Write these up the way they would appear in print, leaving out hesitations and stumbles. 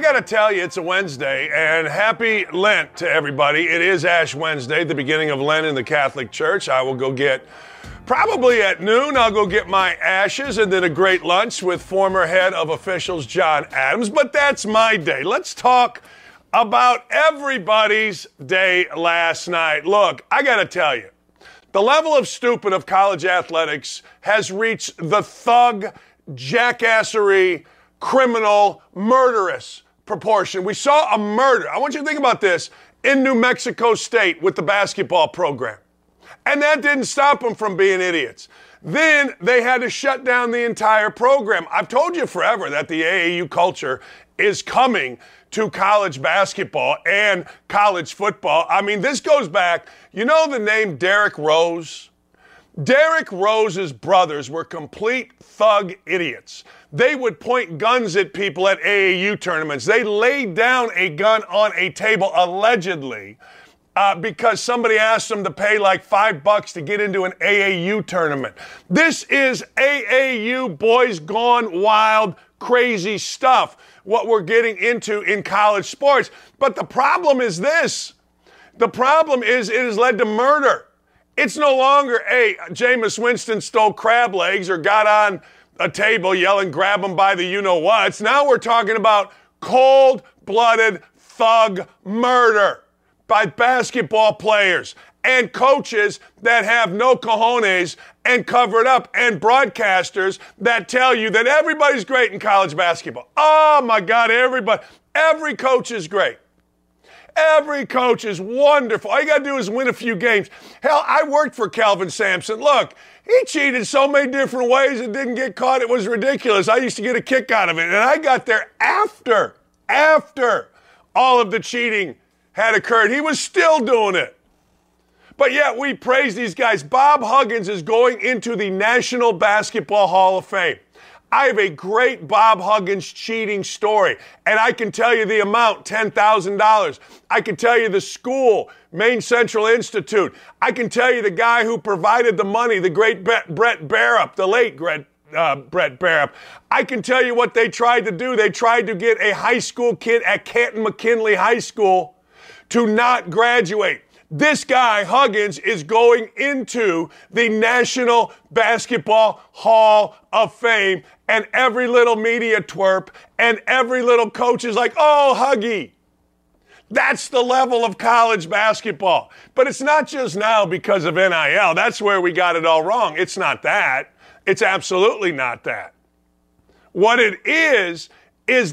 got to tell you, it's a Wednesday, and happy Lent to everybody. It is Ash Wednesday, the beginning of Lent in the Catholic Church. I will go get, probably at noon, I'll go get my ashes and then a great lunch with former head of officials John Adams. But that's my day. Let's talk about everybody's day last night. Look, I got to tell you, the level of stupid of college athletics has reached the thug, jackassery, criminal, murderous proportion. We saw a murder. I want you to think about this in New Mexico State with the basketball program. And that didn't stop them from being idiots. Then they had to shut down the entire program. I've told you forever that the AAU culture is coming to college basketball and college football. I mean, this goes back, you know the name Derrick Rose? Derrick Rose's brothers were complete thug idiots. They would point guns at people at AAU tournaments. They laid down a gun on a table, allegedly, because somebody asked them to pay like $5 to get into an AAU tournament. This is AAU boys gone wild, crazy stuff, what we're getting into in college sports. But the problem is this. The problem is it has led to murder. It's no longer, hey, Jameis Winston stole crab legs or got on a table yelling, grab him by the you-know-whats. Now we're talking about cold-blooded thug murder by basketball players and coaches that have no cojones and cover it up and broadcasters that tell you that everybody's great in college basketball. Oh, my God, everybody. Every coach is great. Every coach is wonderful. All you got to do is win a few games. Hell, I worked for Kelvin Sampson. Look, he cheated so many different ways and didn't get caught. It was ridiculous. I used to get a kick out of it. And I got there after all of the cheating had occurred. He was still doing it. But yet we praise these guys. Bob Huggins is going into the National Basketball Hall of Fame. I have a great Bob Huggins cheating story, and I can tell you the amount, $10,000. I can tell you the school, Maine Central Institute. I can tell you the guy who provided the money, the great Brett Bearup, the late Brett Bearup. I can tell you what they tried to do. They tried to get a high school kid at Canton McKinley High School to not graduate. This guy, Huggins, is going into the National Basketball Hall of Fame, and every little media twerp and every little coach is like, oh, Huggy. That's the level of college basketball. But it's not just now because of NIL. That's where we got it all wrong. It's not that. It's absolutely not that. What it is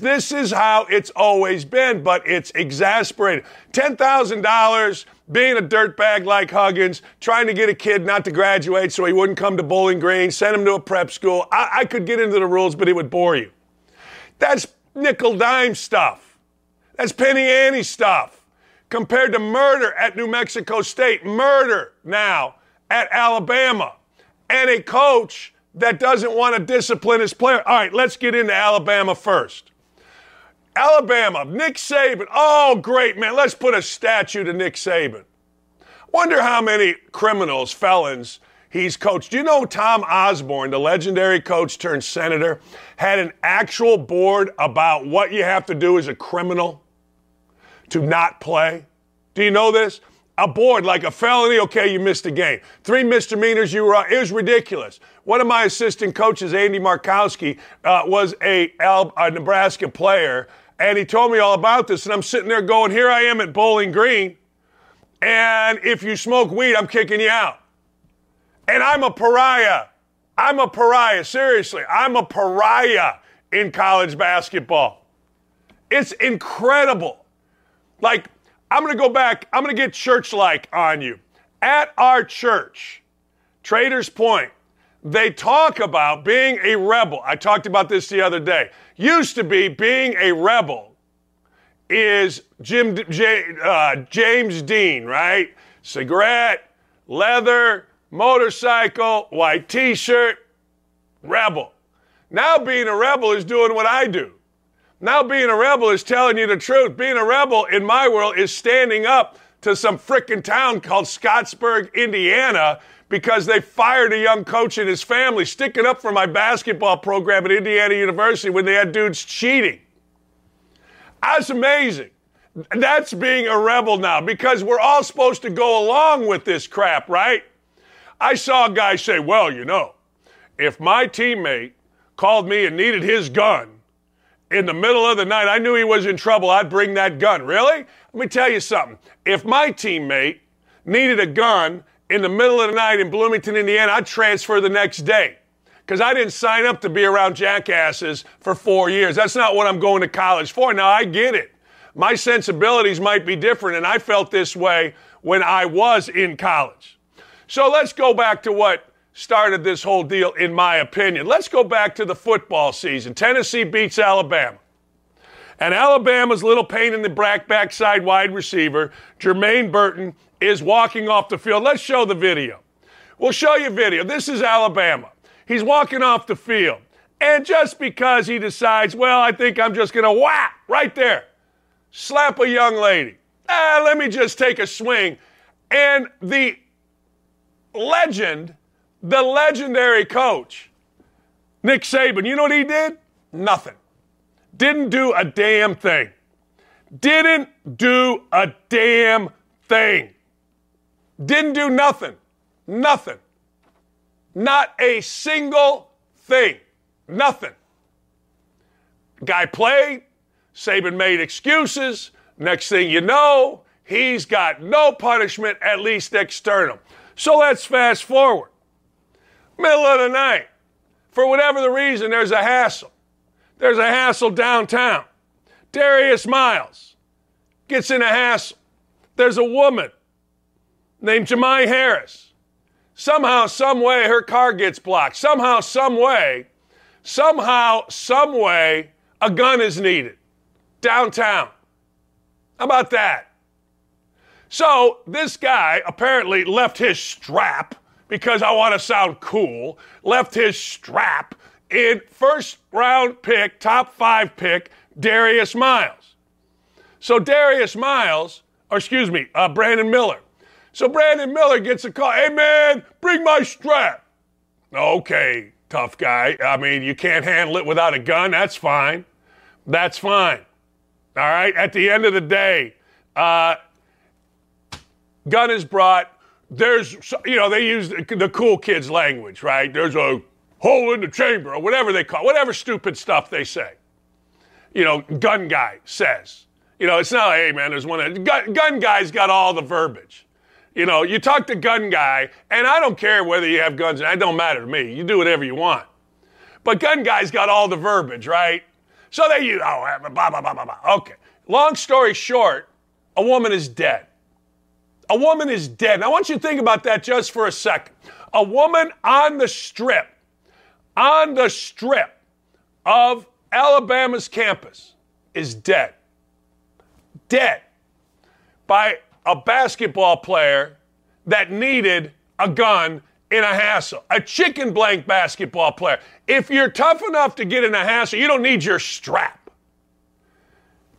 this is how it's always been, but it's exasperated. $10,000. Being a dirtbag like Huggins, trying to get a kid not to graduate so he wouldn't come to Bowling Green, send him to a prep school. I could get into the rules, but it would bore you. That's nickel-dime stuff. That's penny-ante stuff. Compared to murder at New Mexico State, murder now at Alabama, and a coach that doesn't want to discipline his player. All right, let's get into Alabama first. Alabama, Nick Saban. Oh, great, man. Let's put a statue to Nick Saban. Wonder how many criminals, felons, he's coached. Do you know Tom Osborne, the legendary coach turned senator, had an actual board about what you have to do as a criminal to not play? Do you know this? A board, like a felony, okay, you missed a game. 3 misdemeanors, you were out. It was ridiculous. One of my assistant coaches, Andy Markowski, was a Nebraska player. And he told me all about this, and I'm sitting there going, here I am at Bowling Green, and if you smoke weed, I'm kicking you out. And I'm a pariah. I'm a pariah, seriously. I'm a pariah in college basketball. It's incredible. Like, I'm going to go back. I'm going to get church-like on you. At our church, Traders Point, they talk about being a rebel. I talked about this the other day. Used to be being a rebel is James Dean, right? Cigarette, leather, motorcycle, white T-shirt, rebel. Now being a rebel is doing what I do. Now being a rebel is telling you the truth. Being a rebel in my world is standing up to some frickin' town called Scottsburg, Indiana, because they fired a young coach and his family, sticking up for my basketball program at Indiana University when they had dudes cheating. That's amazing. That's being a rebel now, because we're all supposed to go along with this crap, right? I saw a guy say, well, you know, if my teammate called me and needed his gun in the middle of the night, I knew he was in trouble, I'd bring that gun. Really? Let me tell you something. If my teammate needed a gun in the middle of the night in Bloomington, Indiana, I'd transfer the next day, because I didn't sign up to be around jackasses for 4 years. That's not what I'm going to college for. Now, I get it. My sensibilities might be different, and I felt this way when I was in college. So let's go back to what started this whole deal, in my opinion. Let's go back to the football season. Tennessee beats Alabama. And Alabama's little pain in the backside wide receiver, Jermaine Burton, is walking off the field. Let's show the video. We'll show you video. This is Alabama. He's walking off the field. And just because he decides, well, I think I'm just going to whack right there, slap a young lady. Let me just take a swing. And the legend, the legendary coach, Nick Saban, you know what he did? Nothing. Didn't do a damn thing. Didn't do a damn thing. Didn't do nothing. Nothing. Not a single thing. Nothing. Guy played. Saban made excuses. Next thing you know, he's got no punishment, at least external. So let's fast forward. Middle of the night. For whatever the reason, there's a hassle. There's a hassle downtown. Darius Miles gets in a hassle. There's a woman named Jemai Harris. Somehow, some way, her car gets blocked. Somehow, some way, a gun is needed downtown. How about that? So this guy apparently left his strap, because I want to sound cool, left his strap in first-round pick, top-5 pick, Darius Miles. So Brandon Miller. So Brandon Miller gets a call. Hey, man, bring my strap. Okay, tough guy. I mean, you can't handle it without a gun. That's fine. That's fine. All right, at the end of the day, gun is brought. They use the cool kids language, right? There's a hole in the chamber or whatever they call it, whatever stupid stuff they say. Gun guy says. It's not like, hey, man, there's one. Gun guy's got all the verbiage. You talk to gun guy, and I don't care whether you have guns, and it don't matter to me. You do whatever you want. But gun guy's got all the verbiage, right? So they use, blah, blah, blah, blah, blah. Okay. Long story short, a woman is dead. A woman is dead. And I want you to think about that just for a second. A woman on the strip of Alabama's campus is dead. Dead by a basketball player that needed a gun in a hassle. A chicken blank basketball player. If you're tough enough to get in a hassle, you don't need your strap.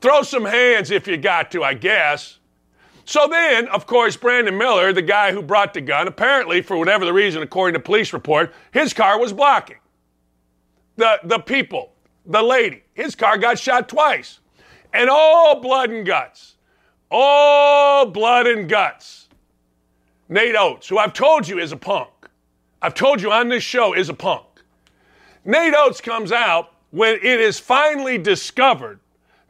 Throw some hands if you got to, I guess. So then, of course, Brandon Miller, the guy who brought the gun, apparently, for whatever the reason, according to police report, his car was blocking the people, the lady. His car got shot twice. And all blood and guts. Nate Oats, who I've told you is a punk. I've told you on this show is a punk. Nate Oats comes out when it is finally discovered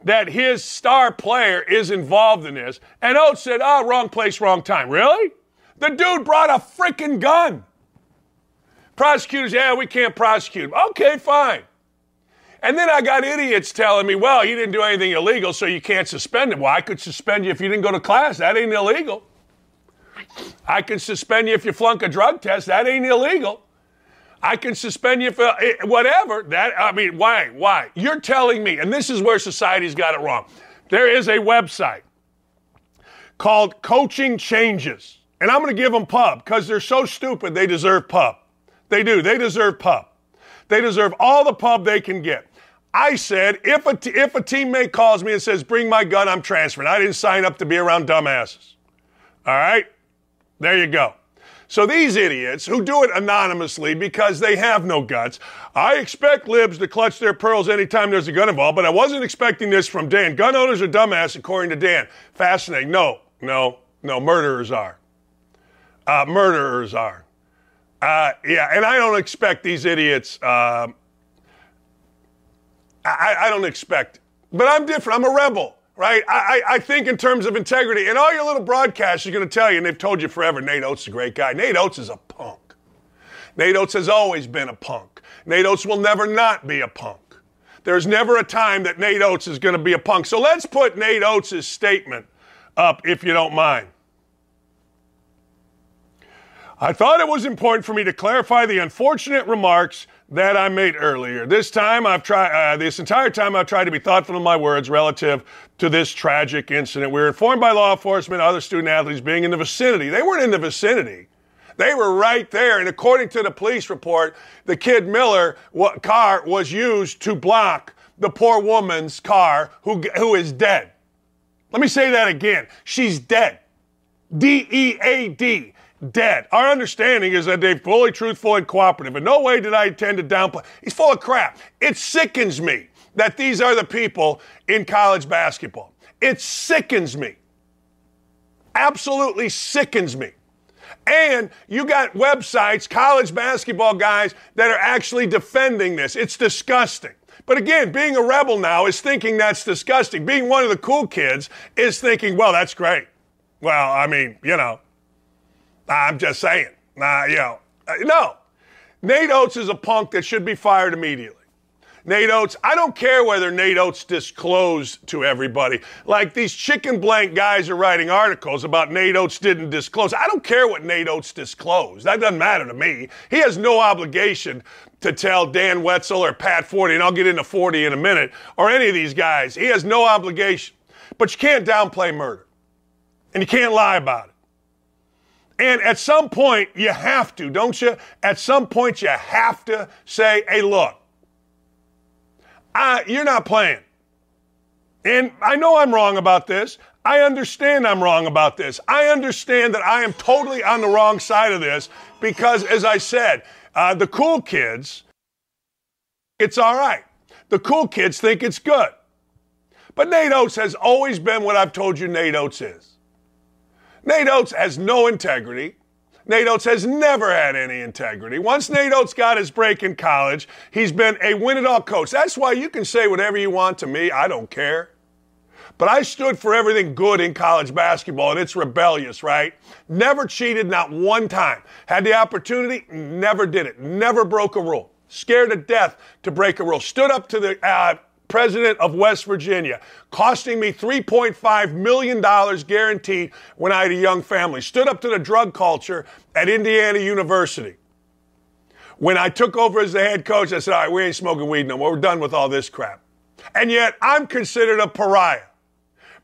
that his star player is involved in this. And Oates said, wrong place, wrong time. Really? The dude brought a freaking gun. Prosecutors, we can't prosecute him. Okay, fine. And then I got idiots telling me, well, he didn't do anything illegal, so you can't suspend him. Well, I could suspend you if you didn't go to class. That ain't illegal. I can suspend you if you flunk a drug test. That ain't illegal. I can suspend you for whatever. Why? You're telling me, and this is where society's got it wrong. There is a website called Coaching Changes, and I'm going to give them pub because they're so stupid they deserve pub. They do. They deserve pub. They deserve all the pub they can get. I said, if a teammate calls me and says, bring my gun, I'm transferring. I didn't sign up to be around dumbasses. All right? There you go. So these idiots who do it anonymously because they have no guts, I expect libs to clutch their pearls anytime there's a gun involved, but I wasn't expecting this from Dan. Gun owners are dumbass, according to Dan. Fascinating. No, murderers are. Yeah, and I don't expect these idiots. I don't expect. But I'm different. I'm a rebel, right? I think in terms of integrity. And all your little broadcasts are going to tell you, and they've told you forever, Nate Oats is a great guy. Nate Oats is a punk. Nate Oats has always been a punk. Nate Oats will never not be a punk. There's never a time that Nate Oats is going to be a punk. So let's put Nate Oats' statement up, if you don't mind. I thought it was important for me to clarify the unfortunate remarks that I made earlier. This entire time I've tried to be thoughtful in my words relative to this tragic incident. We were informed by law enforcement, other student athletes being in the vicinity. They weren't in the vicinity. They were right there. And according to the police report, the kid Miller car was used to block the poor woman's car who is dead. Let me say that again. She's dead. D-E-A-D. Dead. Our understanding is that they're fully truthful and cooperative. In no way did I intend to downplay. He's full of crap. It sickens me that these are the people in college basketball. It sickens me. Absolutely sickens me. And you got websites, college basketball guys, that are actually defending this. It's disgusting. But again, being a rebel now is thinking that's disgusting. Being one of the cool kids is thinking, well, that's great. Well, I mean, you know. I'm just saying. No. Nate Oats is a punk that should be fired immediately. Nate Oats, I don't care whether Nate Oats disclosed to everybody. Like these chicken blank guys are writing articles about Nate Oats didn't disclose. I don't care what Nate Oats disclosed. That doesn't matter to me. He has no obligation to tell Dan Wetzel or Pat Forty, and I'll get into Forty in a minute, or any of these guys. He has no obligation. But you can't downplay murder. And you can't lie about it. And at some point, you have to, don't you? At some point, you have to say, hey, look, you're not playing. And I know I'm wrong about this. I understand I'm wrong about this. I understand that I am totally on the wrong side of this because, as I said, the cool kids, it's all right. The cool kids think it's good. But Nate Oats has always been what I've told you Nate Oats is. Nate Oats has no integrity. Nate Oats has never had any integrity. Once Nate Oats got his break in college, he's been a win-it-all coach. That's why you can say whatever you want to me. I don't care. But I stood for everything good in college basketball, and it's rebellious, right? Never cheated, not one time. Had the opportunity, never did it. Never broke a rule. Scared to death to break a rule. Stood up to the president of West Virginia, costing me $3.5 million guaranteed when I had a young family. Stood up to the drug culture at Indiana University. When I took over as the head coach, I said, all right, we ain't smoking weed no more. We're done with all this crap. And yet I'm considered a pariah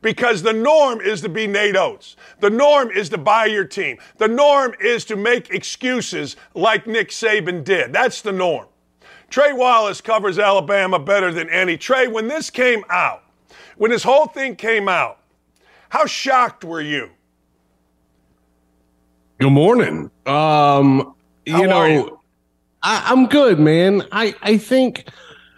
because the norm is to be Nate Oats. The norm is to buy your team. The norm is to make excuses like Nick Saban did. That's the norm. Trey Wallace covers Alabama better than any. Trey, when this came out, when this whole thing came out, how shocked were you? Good morning. How are you? I'm good, man. I think,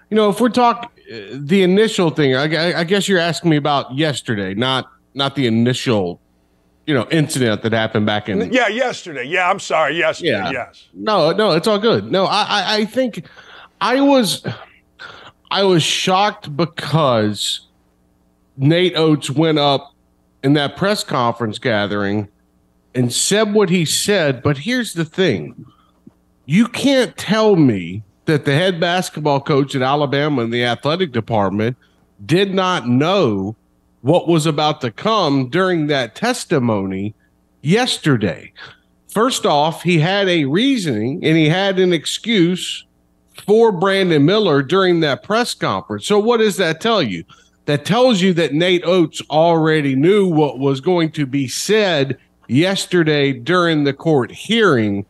you know, if we're talking the initial thing, I guess you're asking me about yesterday, not the initial, you know, incident that happened back in. Yeah, yesterday. Yeah, I'm sorry. Yesterday, yeah. Yes. No, it's all good. No, I think I was shocked because Nate Oats went up in that press conference gathering and said what he said. But here's the thing. You can't tell me that the head basketball coach at Alabama in the athletic department did not know what was about to come during that testimony yesterday. First off, he had a reasoning and he had an excuse for Brandon Miller during that press conference. So what does that tell you? That tells you that Nate Oats already knew what was going to be said yesterday during the court hearing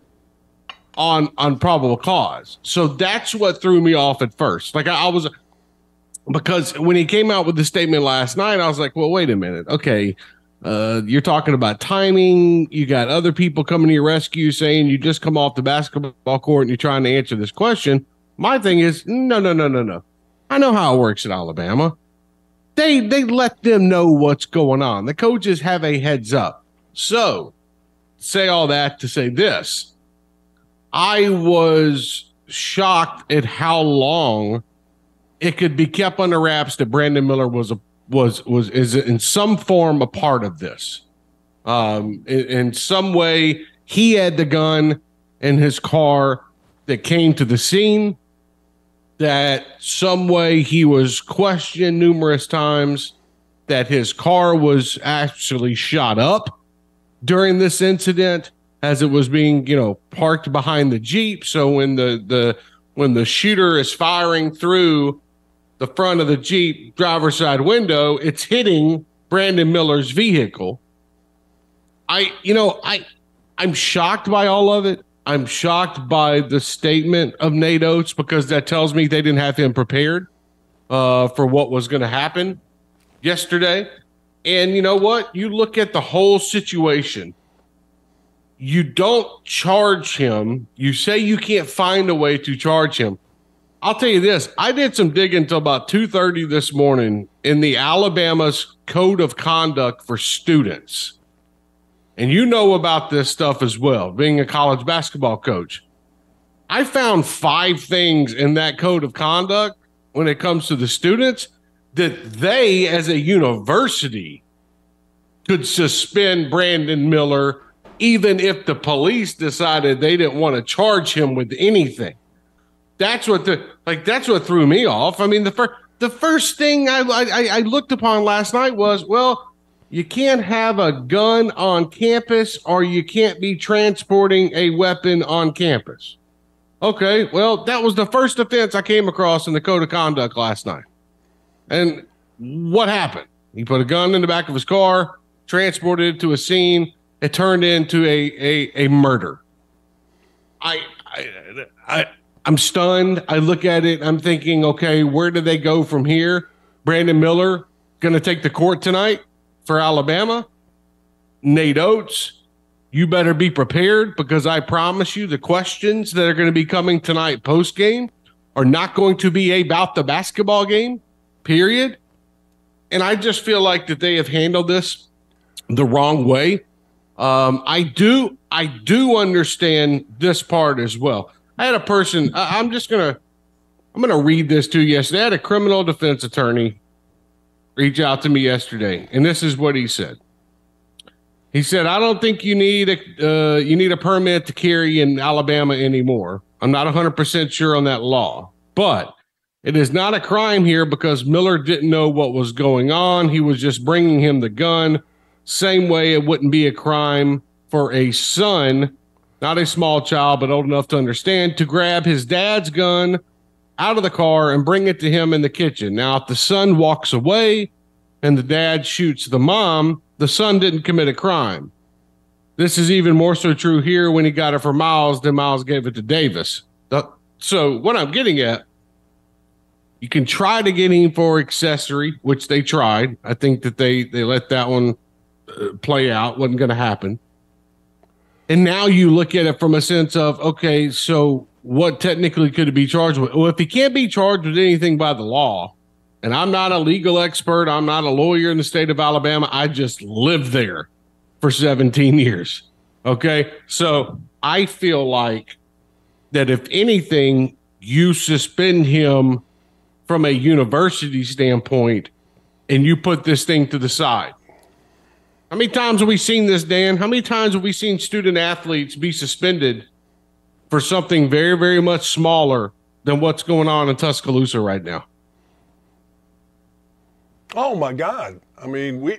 on probable cause. So that's what threw me off at first. Like I was, because when he came out with the statement last night, I was like, well, wait a minute. Okay. You're talking about timing. You got other people coming to your rescue saying you just come off the basketball court and you're trying to answer this question. My thing is, no. I know how it works in Alabama. They let them know what's going on. The coaches have a heads up. So say all that to say this. I was shocked at how long it could be kept under wraps that Brandon Miller is in some form a part of this. In some way, he had the gun in his car that came to the scene, that some way he was questioned numerous times, that his car was actually shot up during this incident as it was being, parked behind the Jeep. So when the shooter is firing through the front of the Jeep driver's side window, it's hitting Brandon Miller's vehicle. I'm shocked by all of it. I'm shocked by the statement of Nate Oats, because that tells me they didn't have him prepared for what was going to happen yesterday. And you know what? You look at the whole situation. You don't charge him. You say you can't find a way to charge him. I'll tell you this. I did some digging until about 2:30 this morning in the Alabama's Code of Conduct for Students. And you know about this stuff as well, being a college basketball coach. I found 5 things in that Code of Conduct when it comes to the students that they, as a university, could suspend Brandon Miller, even if the police decided they didn't want to charge him with anything. That's what threw me off. I mean, the first thing I looked upon last night was, well, you can't have a gun on campus, or you can't be transporting a weapon on campus. Okay, well, that was the first offense I came across in the Code of Conduct last night. And what happened? He put a gun in the back of his car, transported it to a scene. It turned into a murder. I'm stunned. I look at it. I'm thinking, okay, where do they go from here? Brandon Miller going to take the court tonight for Alabama. Nate Oats, you better be prepared, because I promise you the questions that are going to be coming tonight post-game are not going to be about the basketball game, period. And I just feel like that they have handled this the wrong way. I do understand this part as well. I had a person, I'm going to read this to you yesterday. I had a criminal defense attorney reach out to me yesterday, and this is what he said. He said, I don't think you need a permit to carry in Alabama anymore. I'm not 100% sure on that law, but it is not a crime here because Miller didn't know what was going on. He was just bringing him the gun. Same way it wouldn't be a crime for a son, not a small child, but old enough to understand, to grab his dad's gun out of the car and bring it to him in the kitchen. Now, if the son walks away and the dad shoots the mom, the son didn't commit a crime. This is even more so true here when he got it from Miles than Miles gave it to Davis. So what I'm getting at, you can try to get him for accessory, which they tried. I think that they let that one play out. Wasn't going to happen. And now you look at it from a sense of, okay, so what technically could it be charged with? Well, if he can't be charged with anything by the law, and I'm not a legal expert, I'm not a lawyer in the state of Alabama, I just lived there for 17 years. Okay. So I feel like that if anything, you suspend him from a university standpoint and you put this thing to the side. How many times have we seen this, Dan? How many times have we seen student athletes be suspended for something very, very much smaller than what's going on in Tuscaloosa right now? Oh, my God. I mean,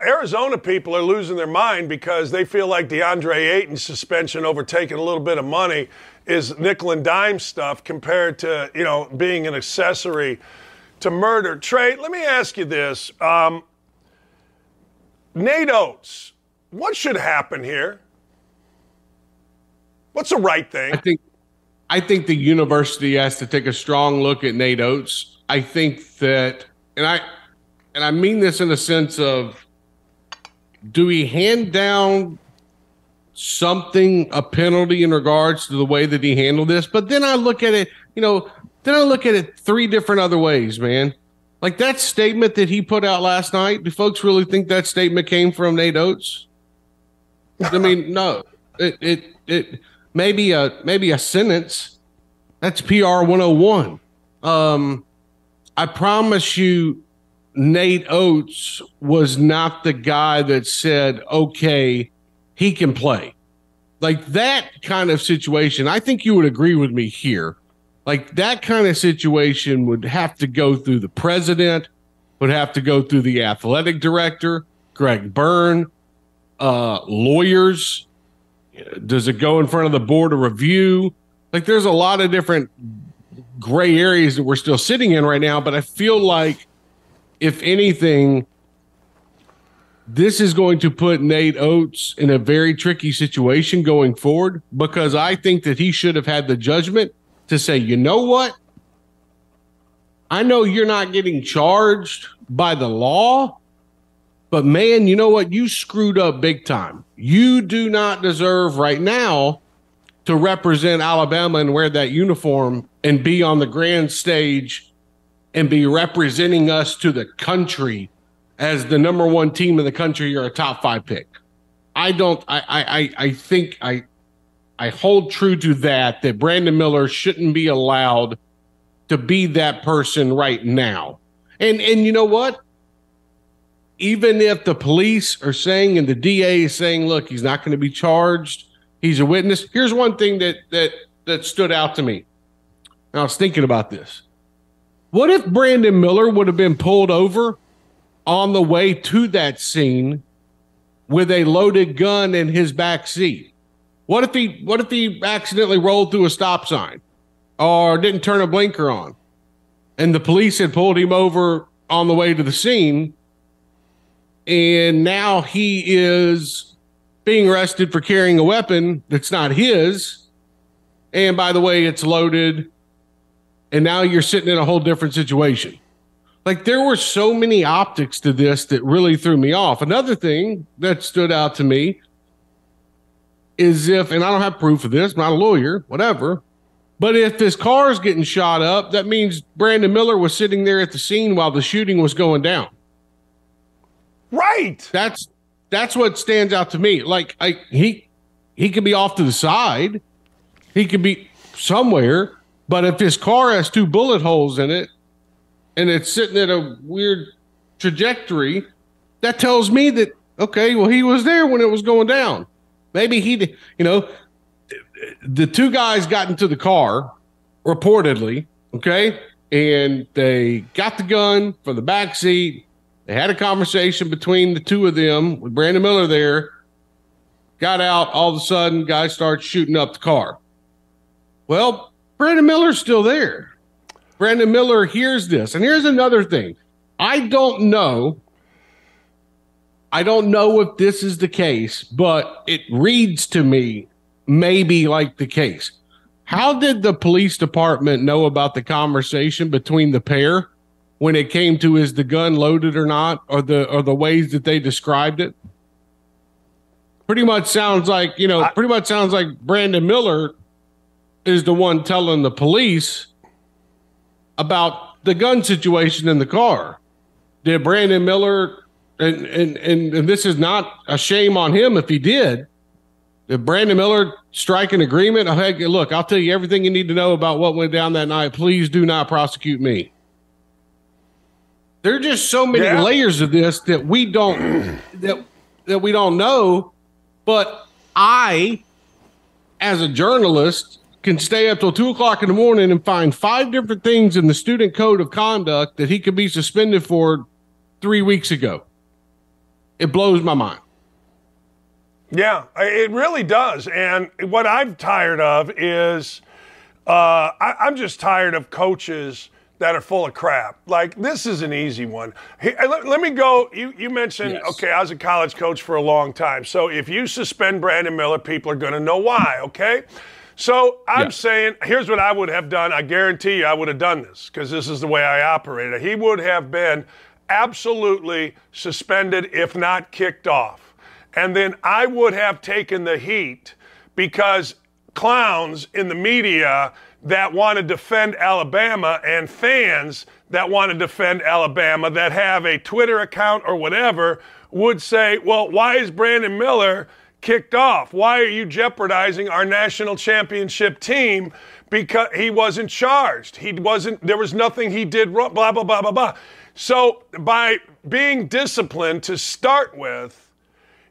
Arizona people are losing their mind because they feel like DeAndre Ayton's suspension over taking a little bit of money is nickel and dime stuff compared to, being an accessory to murder. Trey, let me ask you this. Nate Oats, what should happen here? What's the right thing? I think the university has to take a strong look at Nate Oats. I think that, and I mean this in the sense of do we hand down something, a penalty in regards to the way that he handled this? But then I look at it, you know, then I look at it three different other ways, man. Like that statement that he put out last night, do folks really think that statement came from Nate Oats? I mean, no. It maybe a sentence. That's PR 101. I promise you, Nate Oats was not the guy that said, okay, he can play. Like that kind of situation, I think you would agree with me here. Like that kind of situation would have to go through the president, would have to go through the athletic director, Greg Byrne, lawyers. Does it go in front of the board of review? Like there's a lot of different gray areas that we're still sitting in right now, but I feel like if anything, this is going to put Nate Oats in a very tricky situation going forward, because I think that he should have had the judgment to say, you know what? I know you're not getting charged by the law, but man, you know what? You screwed up big time. You do not deserve right now to represent Alabama and wear that uniform and be on the grand stage and be representing us to the country as the number one team in the country. You're a top five pick. I hold true to that Brandon Miller shouldn't be allowed to be that person right now. And you know what? Even if the police are saying and the DA is saying, look, he's not going to be charged, he's a witness. Here's one thing that stood out to me. And I was thinking about this. What if Brandon Miller would have been pulled over on the way to that scene with a loaded gun in his back seat? What if he accidentally rolled through a stop sign or didn't turn a blinker on and the police had pulled him over on the way to the scene, and now he is being arrested for carrying a weapon that's not his, and by the way, it's loaded, and now you're sitting in a whole different situation? Like there were so many optics to this that really threw me off. Another thing that stood out to me is if, and I don't have proof of this, not a lawyer, whatever, but if his car's getting shot up, that means Brandon Miller was sitting there at the scene while the shooting was going down. Right. That's what stands out to me. Like he could be off to the side. He could be somewhere, but if his car has two bullet holes in it and it's sitting at a weird trajectory, that tells me that, okay, well, he was there when it was going down. Maybe he, you know, the two guys got into the car, reportedly, okay? And they got the gun from the back seat. They had a conversation between the two of them with Brandon Miller there. Got out. All of a sudden, guy starts shooting up the car. Well, Brandon Miller's still there. Brandon Miller hears this. And here's another thing. I don't know if this is the case, but it reads to me maybe like the case. How did the police department know about the conversation between the pair when it came to is the gun loaded or not, or the ways that they described it? Pretty much sounds like Brandon Miller is the one telling the police about the gun situation in the car. Did Brandon Miller... And this is not a shame on him if he did. Did Brandon Miller strike an agreement? Hey, look, I'll tell you everything you need to know about what went down that night. Please do not prosecute me. There are just so many layers of this that we don't that we don't know. But I, as a journalist, can stay up till 2:00 in the morning and find 5 different things in the student code of conduct that he could be suspended for 3 weeks ago. It blows my mind. Yeah, it really does. And what I'm tired of is I'm just tired of coaches that are full of crap. Like, this is an easy one. Hey, let me go. You mentioned, yes. Okay, I was a college coach for a long time. So if you suspend Brandon Miller, people are going to know why, okay? So I'm saying, here's what I would have done. I guarantee you I would have done this because this is the way I operated. He would have been absolutely suspended, if not kicked off. And then I would have taken the heat because clowns in the media that want to defend Alabama and fans that want to defend Alabama that have a Twitter account or whatever would say, well, why is Brandon Miller kicked off? Why are you jeopardizing our national championship team? Because he wasn't charged. He wasn't, there was nothing he did wrong, blah, blah, blah, blah, blah. So by being disciplined to start with,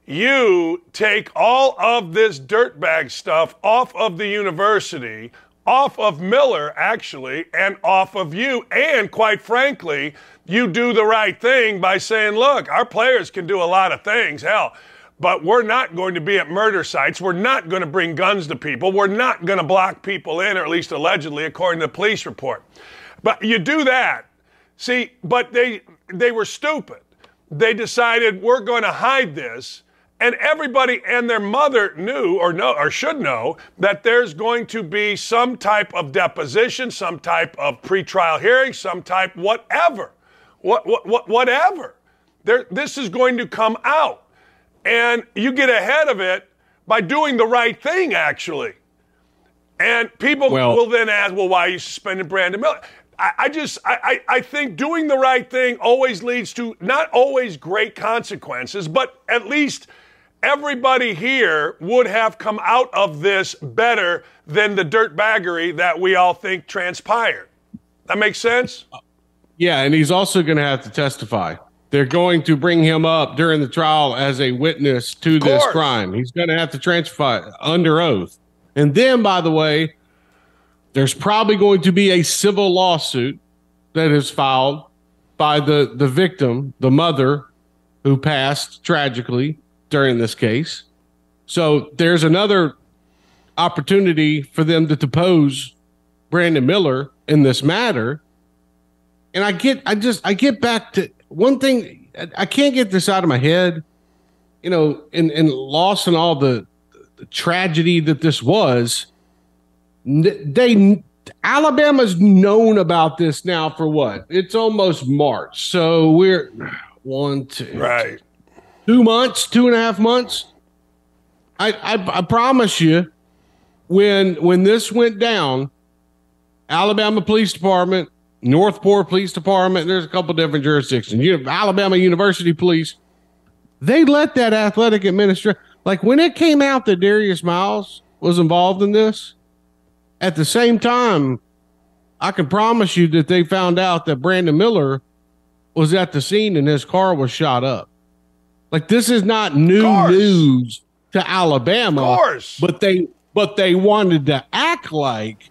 you take all of this dirtbag stuff off of the university, off of Miller, actually, and off of you. And quite frankly, you do the right thing by saying, look, our players can do a lot of things, hell, but we're not going to be at murder sites. We're not going to bring guns to people. We're not going to block people in, or at least allegedly, according to the police report. But you do that. See, but they were stupid. They decided we're going to hide this. And everybody and their mother knew or should know that there's going to be some type of deposition, some type of pretrial hearing, some type whatever. Whatever. This is going to come out. And you get ahead of it by doing the right thing, actually. And people will then ask, well, why are you suspending Brandon Miller? I think doing the right thing always leads to not always great consequences, but at least everybody here would have come out of this better than the dirtbaggery that we all think transpired. That makes sense? Yeah, and he's also going to have to testify. They're going to bring him up during the trial as a witness to this crime. He's going to have to testify under oath. And then, by the way, there's probably going to be a civil lawsuit that is filed by the victim, the mother, who passed tragically during this case. So there's another opportunity for them to depose Brandon Miller in this matter. And I get back to one thing. I can't get this out of my head, you know, and loss and all the tragedy that this was. Alabama's known about this now for what? It's almost March. So we're 2.5 months. I promise you, when this went down, Alabama Police Department, Northport Police Department, there's a couple different jurisdictions. Alabama University Police, they let that athletic administrator, like when it came out that Darius Miles was involved in this, at the same time, I can promise you that they found out that Brandon Miller was at the scene and his car was shot up. Like, this is not new news to Alabama, but they wanted to act like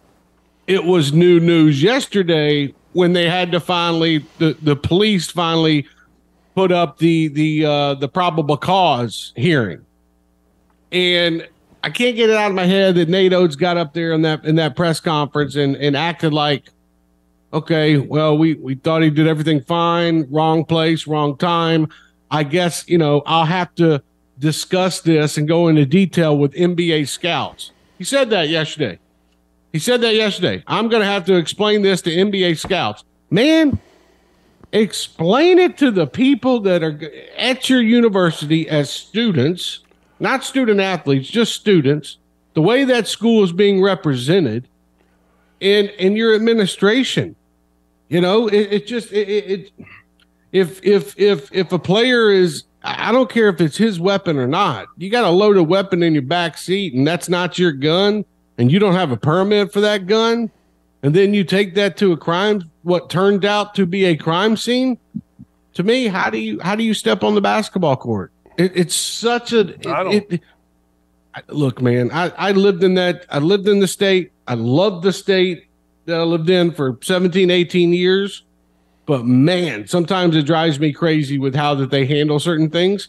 it was new news yesterday when they had to finally, the police finally put up the probable cause hearing. And I can't get it out of my head that Nate Oats got up there in that press conference and acted like, okay, well, we thought he did everything fine, wrong place, wrong time. I guess, you know, I'll have to discuss this and go into detail with NBA scouts. He said that yesterday. I'm going to have to explain this to NBA scouts. Man, explain it to the people that are at your university as students. Not student athletes, just students, the way that school is being represented in your administration. You know, if a player is, I don't care if it's his weapon or not, you got a loaded weapon in your back seat and that's not your gun and you don't have a permit for that gun. And then you take that to what turned out to be a crime scene. To me, how do you step on the basketball court? It's such a. Look, man. I lived in that. I lived in the state. I loved the state that I lived in for 17, 18 years. But man, sometimes it drives me crazy with how that they handle certain things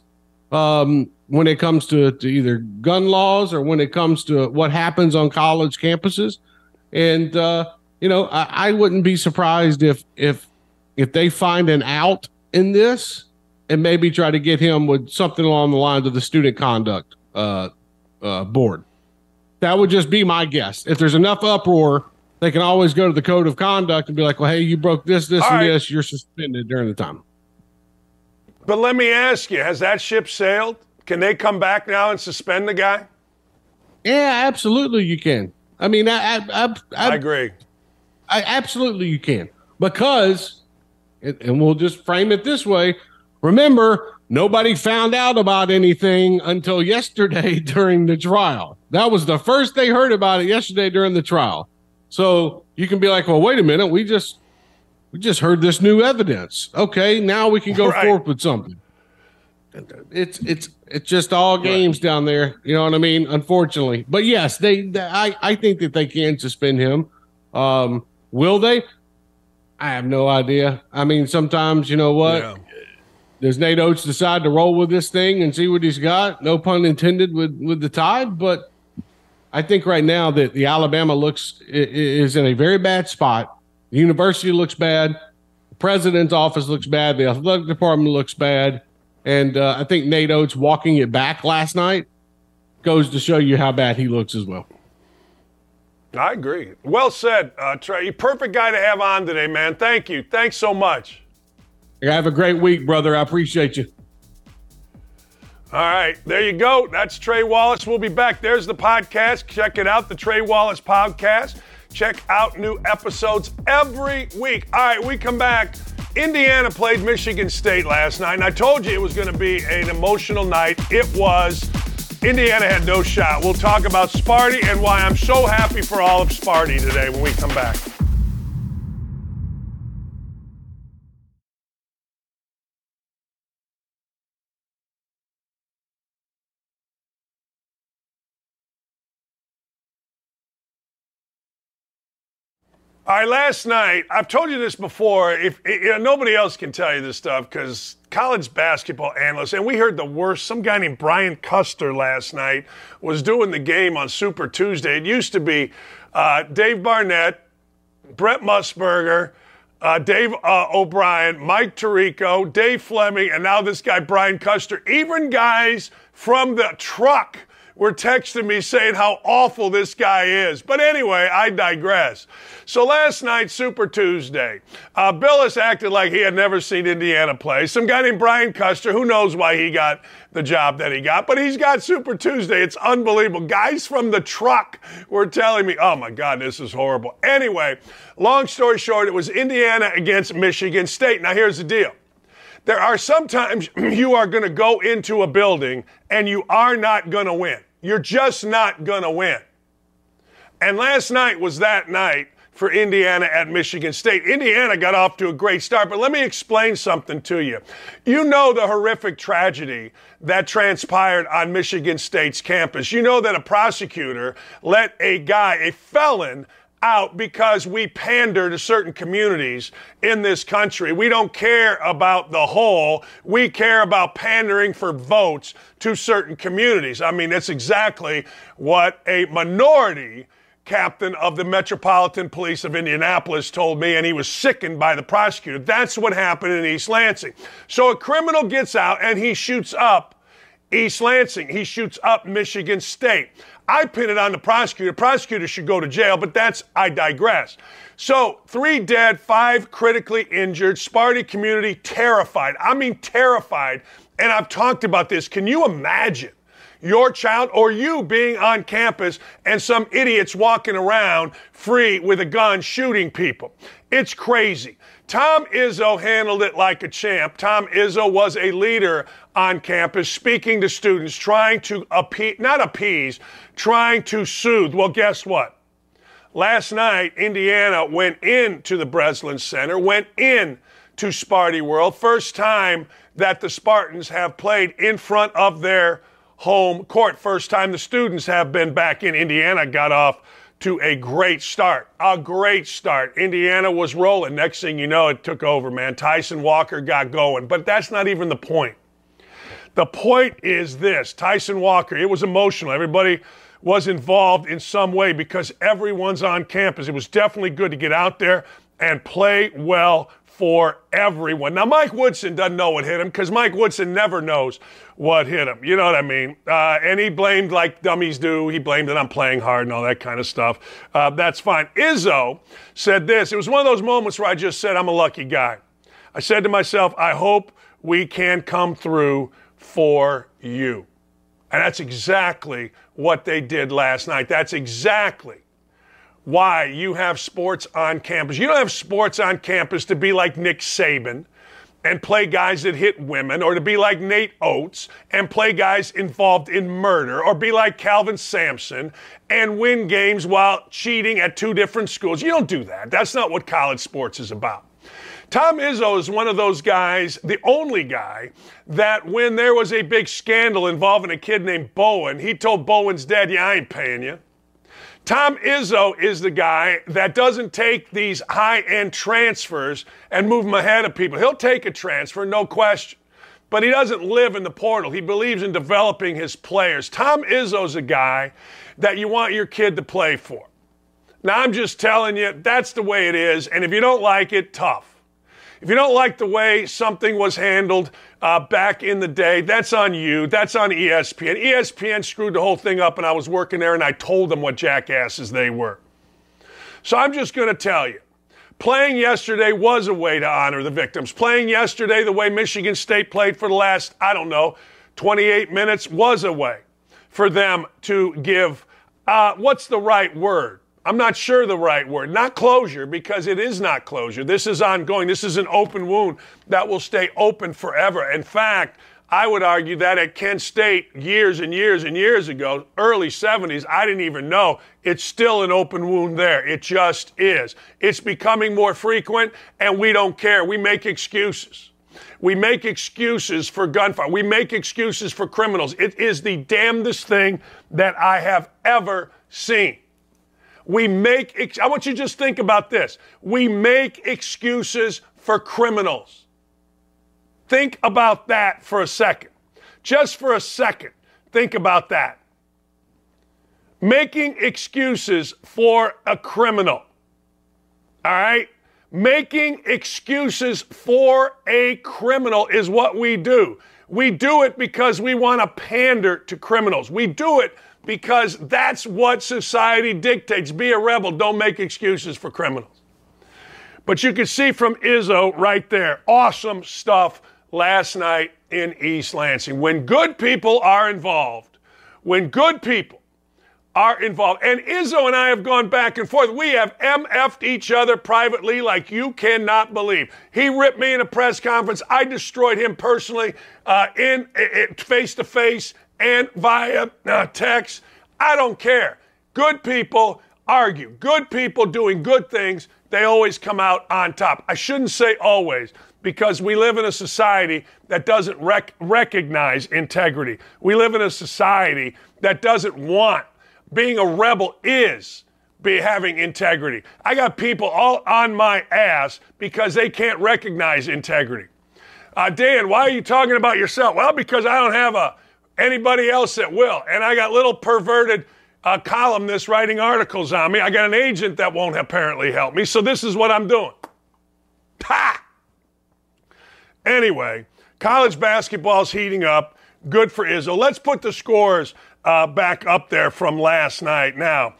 when it comes to either gun laws or when it comes to what happens on college campuses. And you know, I wouldn't be surprised if they find an out in this. And maybe try to get him with something along the lines of the student conduct board. That would just be my guess. If there's enough uproar, they can always go to the code of conduct and be like, well, hey, you broke this, and this. You're suspended during the time. But let me ask you, has that ship sailed? Can they come back now and suspend the guy? Yeah, absolutely you can. I mean, I agree. Absolutely you can. Because, and we'll just frame it this way, remember, nobody found out about anything until yesterday during the trial. That was the first they heard about it yesterday during the trial. So you can be like, well, wait a minute, we just heard this new evidence. Okay, now we can go forth with something. It's just all games down there. You know what I mean? Unfortunately. But yes, I think that they can suspend him. Will they? I have no idea. I mean, sometimes, you know what? Yeah. Does Nate Oats decide to roll with this thing and see what he's got? No pun intended with the Tide. But I think right now that the Alabama is in a very bad spot. The university looks bad. The president's office looks bad. The athletic department looks bad. And I think Nate Oats walking it back last night goes to show you how bad he looks as well. I agree. Well said, Trey. Perfect guy to have on today, man. Thank you. Thanks so much. Have a great week, brother. I appreciate you. All right. There you go. That's Trey Wallace. We'll be back. There's the podcast. Check it out, the Trey Wallace Podcast. Check out new episodes every week. All right. We come back. Indiana played Michigan State last night, and I told you it was going to be an emotional night. It was. Indiana had no shot. We'll talk about Sparty and why I'm so happy for all of Sparty today when we come back. All right, last night, I've told you this before. Nobody else can tell you this stuff because college basketball analysts, and we heard the worst. Some guy named Brian Custer last night was doing the game on Super Tuesday. It used to be Dave Barnett, Brett Musburger, Dave O'Brien, Mike Tirico, Dave Fleming, and now this guy, Brian Custer. Even guys from the truck were texting me saying how awful this guy is. But anyway, I digress. So last night, Super Tuesday, Billis acted like he had never seen Indiana play. Some guy named Brian Custer, who knows why he got the job that he got, but he's got Super Tuesday. It's unbelievable. Guys from the truck were telling me, oh my God, this is horrible. Anyway, long story short, it was Indiana against Michigan State. Now here's the deal. There are sometimes you are going to go into a building and you are not going to win. You're just not going to win. And last night was that night for Indiana at Michigan State. Indiana got off to a great start, but let me explain something to you. You know the horrific tragedy that transpired on Michigan State's campus. You know that a prosecutor let a guy, a felon, out because we pander to certain communities in this country. We don't care about the whole. We care about pandering for votes to certain communities. I mean, that's exactly what a minority captain of the Metropolitan Police of Indianapolis told me, and he was sickened by the prosecutor. That's what happened in East Lansing. So a criminal gets out and he shoots up East Lansing. He shoots up Michigan State. I pin it on the prosecutor. Prosecutors should go to jail, but I digress. So 3 dead, 5 critically injured, Sparty community terrified. I mean terrified. And I've talked about this. Can you imagine your child or you being on campus and some idiots walking around free with a gun shooting people? It's crazy. Tom Izzo handled it like a champ. Tom Izzo was a leader on campus, speaking to students, trying to trying to soothe. Well, guess what? Last night, Indiana went into the Breslin Center, went in to Sparty World. First time that the Spartans have played in front of their home court. First time the students have been back in. Indiana got off to a great start. A great start. Indiana was rolling. Next thing you know, it took over, man. Tyson Walker got going. But that's not even the point. The point is this. Tyson Walker, it was emotional. Everybody was involved in some way because everyone's on campus. It was definitely good to get out there and play well for everyone. Now, Mike Woodson doesn't know what hit him because Mike Woodson never knows what hit him. You know what I mean? And he blamed, like dummies do, he blamed it on playing hard and all that kind of stuff. That's fine. Izzo said this. It was one of those moments where I just said, I'm a lucky guy. I said to myself, I hope we can come through for you. And that's exactly what they did last night. That's exactly why you have sports on campus. You don't have sports on campus to be like Nick Saban and play guys that hit women, or to be like Nate Oats and play guys involved in murder, or be like Kelvin Sampson and win games while cheating at two different schools. You don't do that. That's not what college sports is about. Tom Izzo is one of those guys, the only guy, that when there was a big scandal involving a kid named Bowen, he told Bowen's dad, yeah, I ain't paying you. Tom Izzo is the guy that doesn't take these high-end transfers and move them ahead of people. He'll take a transfer, no question, but he doesn't live in the portal. He believes in developing his players. Tom Izzo's a guy that you want your kid to play for. Now, I'm just telling you, that's the way it is, and if you don't like it, tough. If you don't like the way something was handled back in the day, that's on you. That's on ESPN. ESPN screwed the whole thing up, and I was working there, and I told them what jackasses they were. So I'm just going to tell you, playing yesterday was a way to honor the victims. Playing yesterday the way Michigan State played for the last, 28 minutes was a way for them to give, what's the right word? I'm not sure the right word. Not closure, because it is not closure. This is ongoing. This is an open wound that will stay open forever. In fact, I would argue that at Kent State years and years and years ago, early 70s, I didn't even know, it's still an open wound there. It just is. It's becoming more frequent, and we don't care. We make excuses. We make excuses for gunfire. We make excuses for criminals. It is the damnedest thing that I have ever seen. We make, I want you to just think about this. We make excuses for criminals. Think about that for a second. Just for a second, think about that. Making excuses for a criminal. All right? Making excuses for a criminal is what we do. We do it because we want to pander to criminals. We do it because that's what society dictates. Be a rebel. Don't make excuses for criminals. But you can see from Izzo right there, awesome stuff last night in East Lansing. When good people are involved, when good people are involved, and Izzo and I have gone back and forth. We have MF'd each other privately like you cannot believe. He ripped me in a press conference. I destroyed him personally in face-to-face. And via text, I don't care. Good people argue. Good people doing good things, they always come out on top. I shouldn't say always, because we live in a society that doesn't recognize integrity. We live in a society that doesn't want. Being a rebel is having integrity. I got people all on my ass because they can't recognize integrity. Dan, why are you talking about yourself? Well, because I don't have anybody else that will. And I got little perverted columnists writing articles on me. I got an agent that won't apparently help me. So this is what I'm doing. Ha! Anyway, college basketball's heating up. Good for Izzo. Let's put the scores back up there from last night. Now,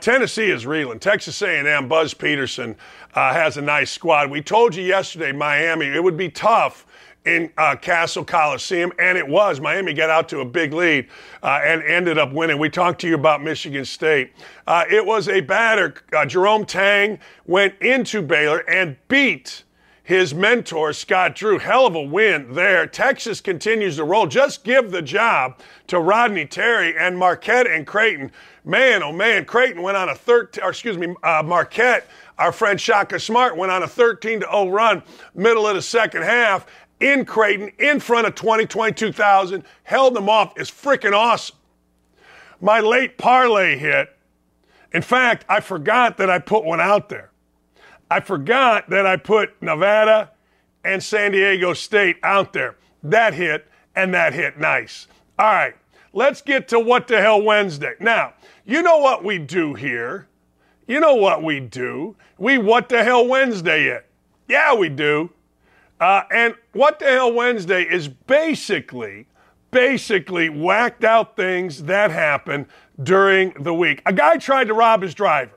Tennessee is reeling. Texas A&M, Buzz Peterson has a nice squad. We told you yesterday, Miami, it would be tough in Castle Coliseum, and it was. Miami got out to a big lead and ended up winning. We talked to you about Michigan State. It was a batter. Jerome Tang went into Baylor and beat his mentor, Scott Drew. Hell of a win there. Texas continues to roll. Just give the job to Rodney Terry and Marquette and Creighton. Man, oh man, Creighton went on a Marquette, our friend Shaka Smart, went on a 13-0 run middle of the second half, in Creighton, in front of 22,000, held them off. Is freaking awesome. My late parlay hit. In fact, I forgot that I put one out there. I forgot that I put Nevada and San Diego State out there. That hit, and that hit nice. All right, let's get to What the Hell Wednesday. Now, you know what we do here. You know what we do. We What the Hell Wednesday it. Yeah, we do. And What the Hell Wednesday is basically whacked out things that happen during the week. A guy tried to rob his driver.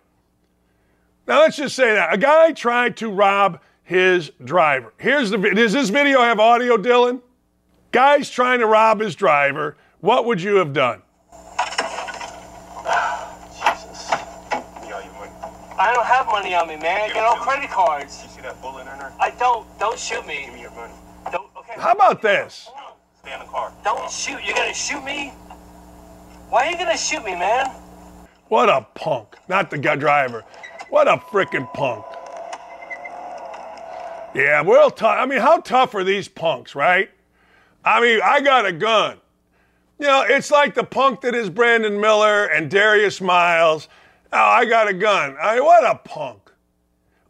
Now, let's just say that. A guy tried to rob his driver. Does this video have audio, Dylan? Guy's trying to rob his driver. What would you have done? Jesus. I don't have money on me, man. I get all credit cards. You see that bullet in her? I don't. Don't shoot me. Give me your money. Don't. Okay. How about this? Stay in the car. Don't shoot. You're going to shoot me? Why are you going to shoot me, man? What a punk. Not the guy driver. What a freaking punk. Yeah, we'll talk. I mean, how tough are these punks, right? I mean, I got a gun. You know, it's like the punk that is Brandon Miller and Darius Miles. Oh, I got a gun. I mean, what a punk.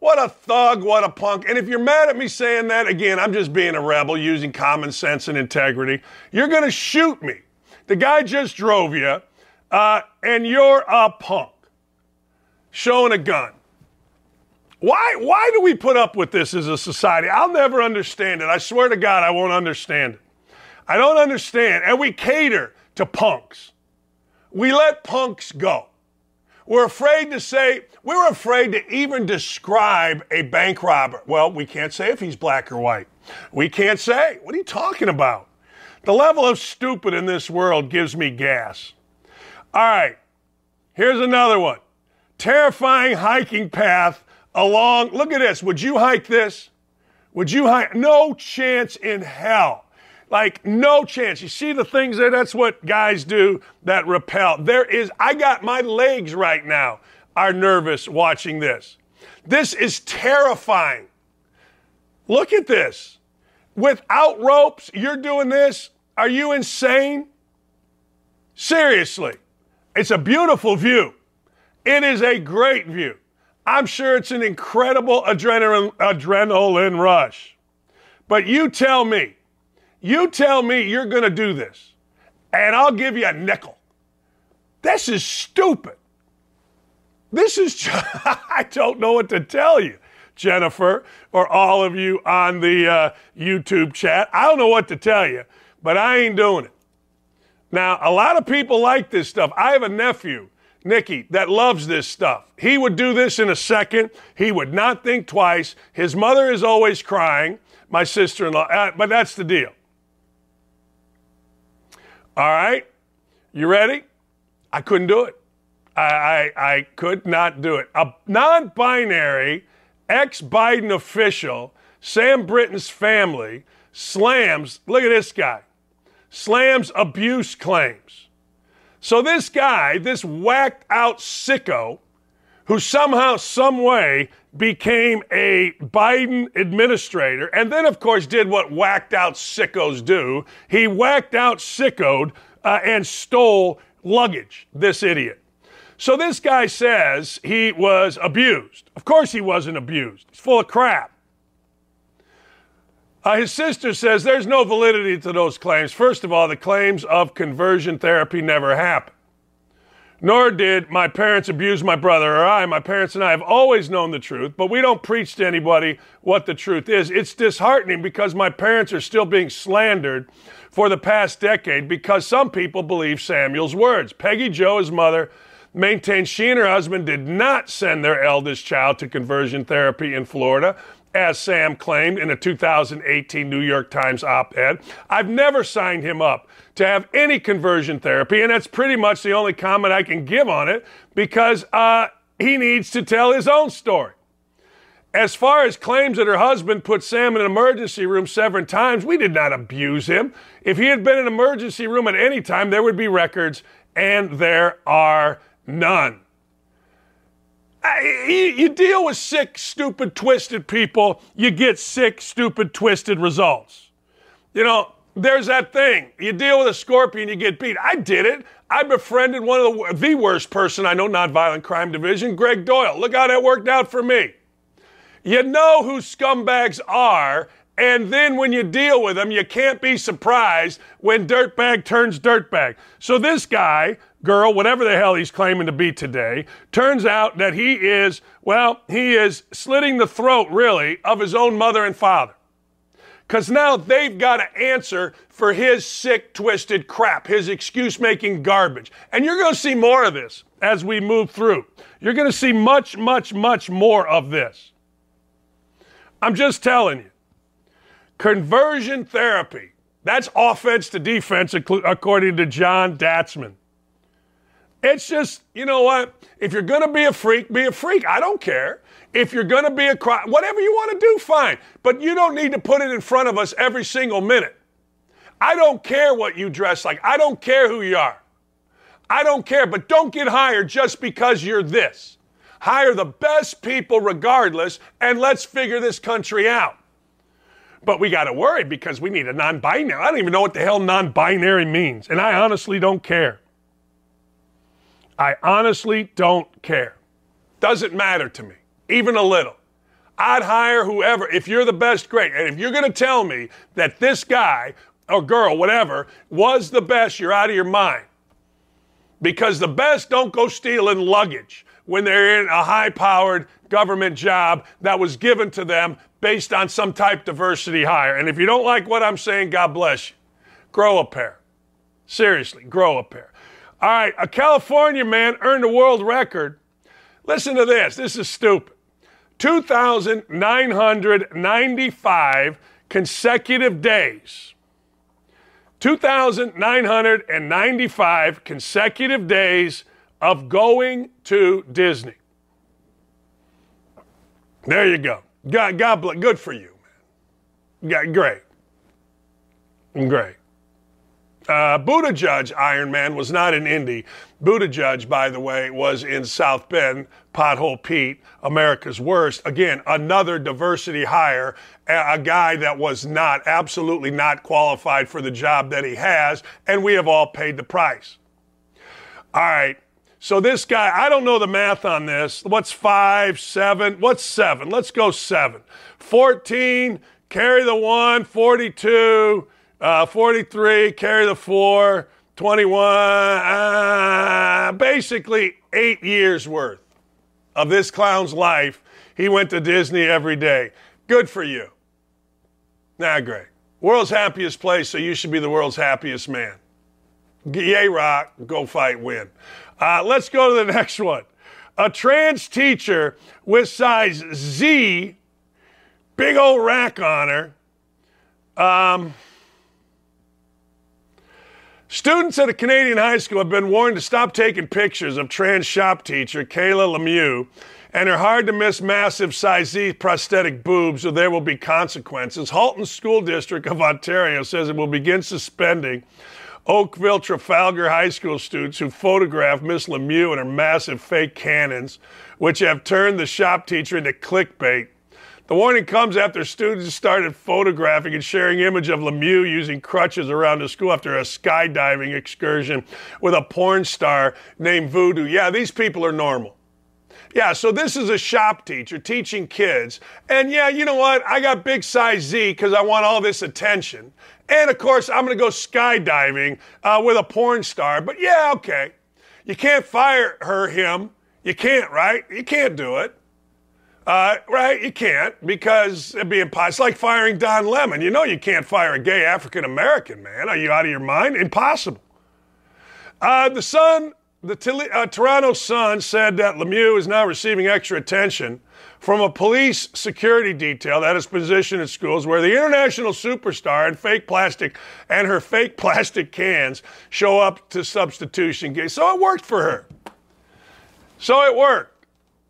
What a thug, what a punk. And if you're mad at me saying that, again, I'm just being a rebel, using common sense and integrity. You're going to shoot me. The guy just drove you, and you're a punk. Showing a gun. Why do we put up with this as a society? I'll never understand it. I swear to God, I won't understand it. I don't understand. And we cater to punks. We let punks go. We're afraid to even describe a bank robber. Well, we can't say if he's black or white. We can't say. What are you talking about? The level of stupid in this world gives me gas. All right, here's another one. Terrifying hiking path along. Look at this. Would you hike this? Would you hike? No chance in hell. Like, no chance. You see the things there? That's what guys do that rappel. I got my legs right now are nervous watching this. This is terrifying. Look at this. Without ropes, you're doing this? Are you insane? Seriously. It's a beautiful view. It is a great view. I'm sure it's an incredible adrenaline rush. But you tell me you're going to do this, and I'll give you a nickel. This is stupid. This is just, I don't know what to tell you, Jennifer, or all of you on the YouTube chat. I don't know what to tell you, but I ain't doing it. Now, a lot of people like this stuff. I have a nephew, Nicky, that loves this stuff. He would do this in a second. He would not think twice. His mother is always crying, my sister-in-law, but that's the deal. All right, you ready? I couldn't do it. I could not do it. A non-binary ex-Biden official, Sam Britton's family, look at this guy, slams abuse claims. So this guy, this whacked out sicko, who somehow, some way became a Biden administrator, and then, of course, did what whacked-out sickos do. He whacked-out sickoed and stole luggage, this idiot. So this guy says he was abused. Of course he wasn't abused. He's full of crap. His sister says there's no validity to those claims. First of all, the claims of conversion therapy never happened. Nor did my parents abuse my brother or I. My parents and I have always known the truth, but we don't preach to anybody what the truth is. It's disheartening because my parents are still being slandered for the past decade because some people believe Samuel's words. Peggy Joe, his mother, maintains she and her husband did not send their eldest child to conversion therapy in Florida, as Sam claimed in a 2018 New York Times op-ed. I've never signed him up to have any conversion therapy, and that's pretty much the only comment I can give on it because he needs to tell his own story. As far as claims that her husband put Sam in an emergency room 7 times, we did not abuse him. If he had been in an emergency room at any time, there would be records, and there are none. You deal with sick, stupid, twisted people, you get sick, stupid, twisted results. You know, there's that thing. You deal with a scorpion, you get beat. I did it. I befriended one of the worst person I know, Nonviolent Crime Division, Greg Doyle. Look how that worked out for me. You know who scumbags are, and then when you deal with them, you can't be surprised when dirtbag turns dirtbag. So this guy, girl, whatever the hell he's claiming to be today, turns out that he is slitting the throat, really, of his own mother and father. Because now they've got to answer for his sick, twisted crap, his excuse-making garbage. And you're going to see more of this as we move through. You're going to see much, much, much more of this. I'm just telling you. Conversion therapy That's offense to defense, according to John Datsman. It's just, you know what? If you're going to be a freak, be a freak. I don't care. If you're going to be a crime, whatever you want to do, fine. But you don't need to put it in front of us every single minute. I don't care what you dress like. I don't care who you are. I don't care. But don't get hired just because you're this. Hire the best people regardless, and let's figure this country out. But we got to worry because we need a non-binary. I don't even know what the hell non-binary means. And I honestly don't care. I honestly don't care. Doesn't matter to me, even a little. I'd hire whoever. If you're the best, great. And if you're going to tell me that this guy or girl, whatever, was the best, you're out of your mind. Because the best don't go stealing luggage when they're in a high-powered government job that was given to them based on some type diversity hire. And if you don't like what I'm saying, God bless you. Grow a pair. Seriously, grow a pair. All right, a California man earned a world record. Listen to this. This is stupid. 2,995 consecutive days. 2,995 consecutive days of going to Disney. There you go. God bless. Good for you, man. Great. Buttigieg, Iron Man, was not in Indy. Buttigieg, by the way, was in South Bend, Pothole Pete, America's worst. Again, another diversity hire, a guy that was not, absolutely not qualified for the job that he has, and we have all paid the price. All right, so this guy, I don't know the math on this. What's 5, 7? What's 7? Let's go 7. 14, carry the 1, 42, 43, carry the 4, 21, basically 8 years worth of this clown's life. He went to Disney every day. Good for you. Great. World's happiest place, so you should be the world's happiest man. Yay, rock, go fight, win. Let's go to the next one. A trans teacher with size Z, big old rack on her. Students at a Canadian high school have been warned to stop taking pictures of trans shop teacher Kayla Lemieux and her hard-to-miss massive size Z prosthetic boobs, or there will be consequences. Halton School District of Ontario says it will begin suspending Oakville Trafalgar High School students who photographed Miss Lemieux and her massive fake cannons, which have turned the shop teacher into clickbait. The warning comes after students started photographing and sharing images of Lemieux using crutches around the school after a skydiving excursion with a porn star named Voodoo. Yeah, these people are normal. Yeah, so this is a shop teacher teaching kids. And yeah, you know what? I got big size Z because I want all this attention. And, of course, I'm going to go skydiving with a porn star. But, yeah, okay. You can't fire her, him. You can't, right? You can't do it. Right? You can't, because it'd be impossible. It's like firing Don Lemon. You know you can't fire a gay African-American man. Are you out of your mind? Impossible. The Toronto Sun said that Lemieux is now receiving extra attention from a police security detail that is positioned at schools where the international superstar and her fake plastic cans show up to substitution gigs. So it worked for her.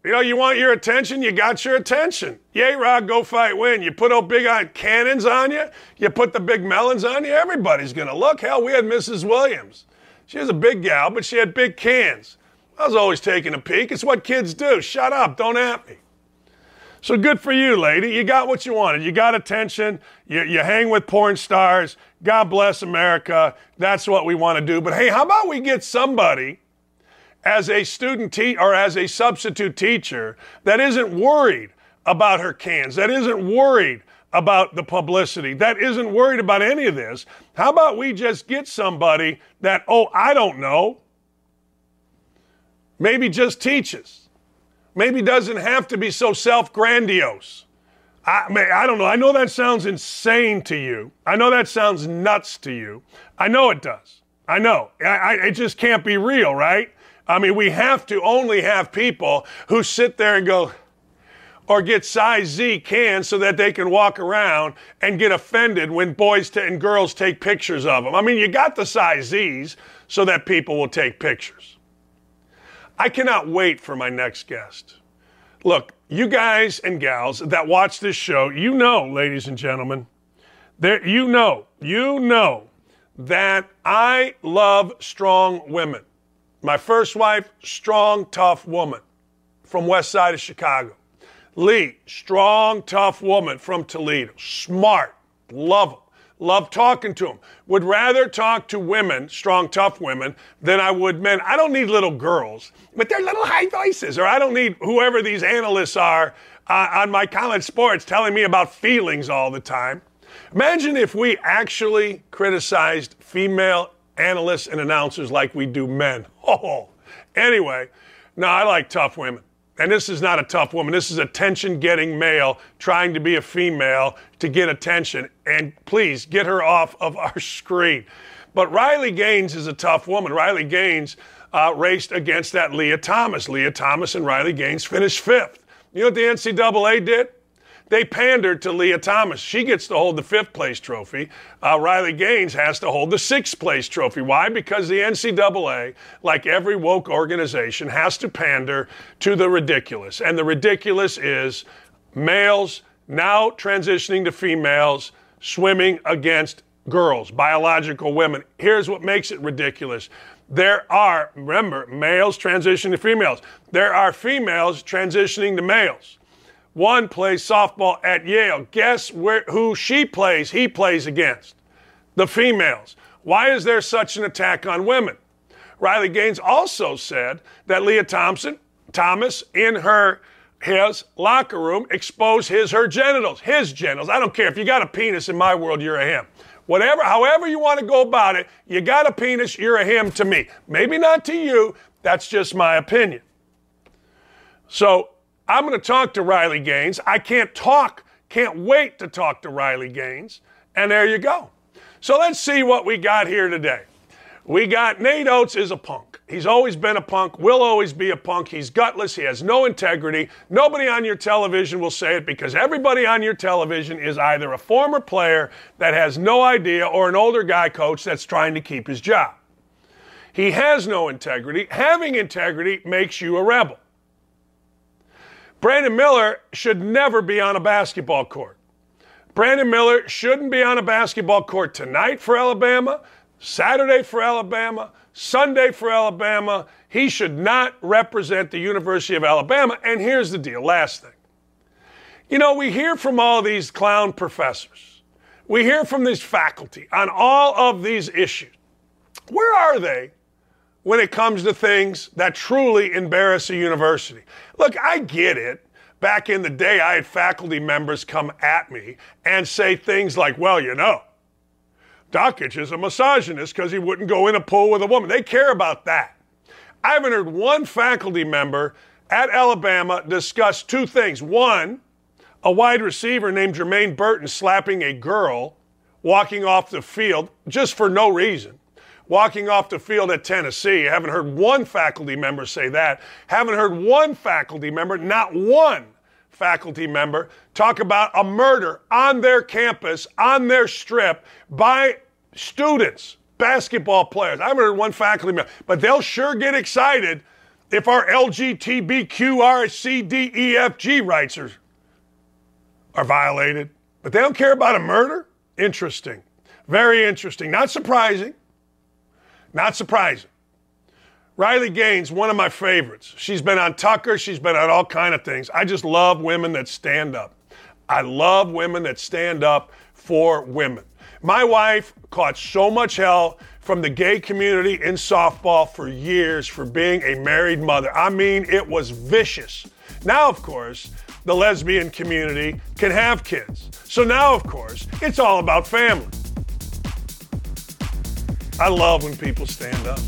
You know, you want your attention, you got your attention. Yay, Rod, go fight, win. You put old big cannons on you, you put the big melons on you, everybody's going to look. Hell, we had Mrs. Williams. She was a big gal, but she had big cans. I was always taking a peek. It's what kids do. Shut up, don't at me. So good for you, lady. You got what you wanted. You got attention. You hang with porn stars. God bless America. That's what we want to do. But, hey, how about we get somebody as a student or as a substitute teacher that isn't worried about her cans, that isn't worried about the publicity, that isn't worried about any of this? How about we just get somebody that, I don't know, maybe just teaches, maybe doesn't have to be so self-grandiose. I don't know. I know that sounds insane to you. I know that sounds nuts to you. I know it does. I know. It just can't be real, right? I mean, we have to only have people who sit there and go, or get size Z cans so that they can walk around and get offended when boys and girls take pictures of them. I mean, you got the size Zs so that people will take pictures. I cannot wait for my next guest. Look, you guys and gals that watch this show, you know, ladies and gentlemen, you know that I love strong women. My first wife, strong, tough woman from west side of Chicago. Lee, strong, tough woman from Toledo. Smart. Love them. Love talking to them. Would rather talk to women, strong, tough women, than I would men. I don't need little girls, but they're little high voices, or I don't need whoever these analysts are on my college sports telling me about feelings all the time. Imagine if we actually criticized female analysts and announcers like we do men. Oh, anyway, no, I like tough women. And this is not a tough woman. This is attention-getting male trying to be a female to get attention. And please, get her off of our screen. But Riley Gaines is a tough woman. Riley Gaines raced against that Lia Thomas. Lia Thomas and Riley Gaines finished fifth. You know what the NCAA did? They pandered to Lia Thomas. She gets to hold the fifth-place trophy. Riley Gaines has to hold the sixth-place trophy. Why? Because the NCAA, like every woke organization, has to pander to the ridiculous. And the ridiculous is males now transitioning to females swimming against girls, biological women. Here's what makes it ridiculous. There are, remember, males transitioning to females. There are females transitioning to males. One plays softball at Yale. Guess who she plays, he plays against? The females. Why is there such an attack on women? Riley Gaines also said that Lia Thomas, in his locker room, exposed her genitals. His genitals. I don't care. If you got a penis in my world, you're a him. Whatever, however you want to go about it, you got a penis, you're a him to me. Maybe not to you. That's just my opinion. So, I'm going to talk to Riley Gaines. I can't wait to talk to Riley Gaines. And there you go. So let's see what we got here today. We got Nate Oats is a punk. He's always been a punk, will always be a punk. He's gutless. He has no integrity. Nobody on your television will say it because everybody on your television is either a former player that has no idea or an older guy coach that's trying to keep his job. He has no integrity. Having integrity makes you a rebel. Brandon Miller should never be on a basketball court. Brandon Miller shouldn't be on a basketball court tonight for Alabama, Saturday for Alabama, Sunday for Alabama. He should not represent the University of Alabama. And here's the deal, last thing. You know, we hear from all these clown professors. We hear from these faculty on all of these issues. Where are they when it comes to things that truly embarrass a university? Look, I get it. Back in the day, I had faculty members come at me and say things like, well, you know, Dockich is a misogynist because he wouldn't go in a pool with a woman. They care about that. I haven't heard one faculty member at Alabama discuss two things. One, a wide receiver named Jermaine Burton slapping a girl walking off the field just for no reason. Walking off the field at Tennessee. I haven't heard one faculty member say that. Haven't heard one faculty member, not one faculty member, talk about a murder on their campus, on their strip, by students, basketball players. I haven't heard one faculty member. But they'll sure get excited if our LGBTQRCDEFG rights are violated. But they don't care about a murder? Interesting. Very interesting. Not surprising. Not surprising. Riley Gaines, one of my favorites. She's been on Tucker. She's been on all kinds of things. I just love women that stand up. I love women that stand up for women. My wife caught so much hell from the gay community in softball for years for being a married mother. I mean, it was vicious. Now, of course, the lesbian community can have kids. So now, of course, it's all about family. I love when people stand up.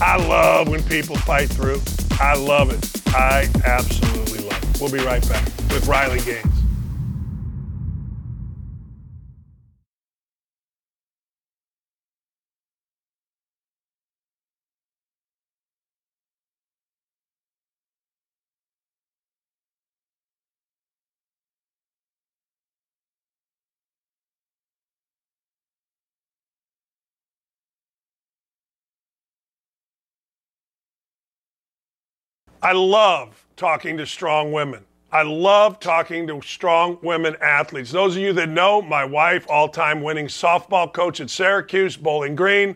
I love when people fight through. I love it. I absolutely love it. We'll be right back with Riley Gaines. I love talking to strong women. I love talking to strong women athletes. Those of you that know, my wife, all-time winning softball coach at Syracuse, Bowling Green,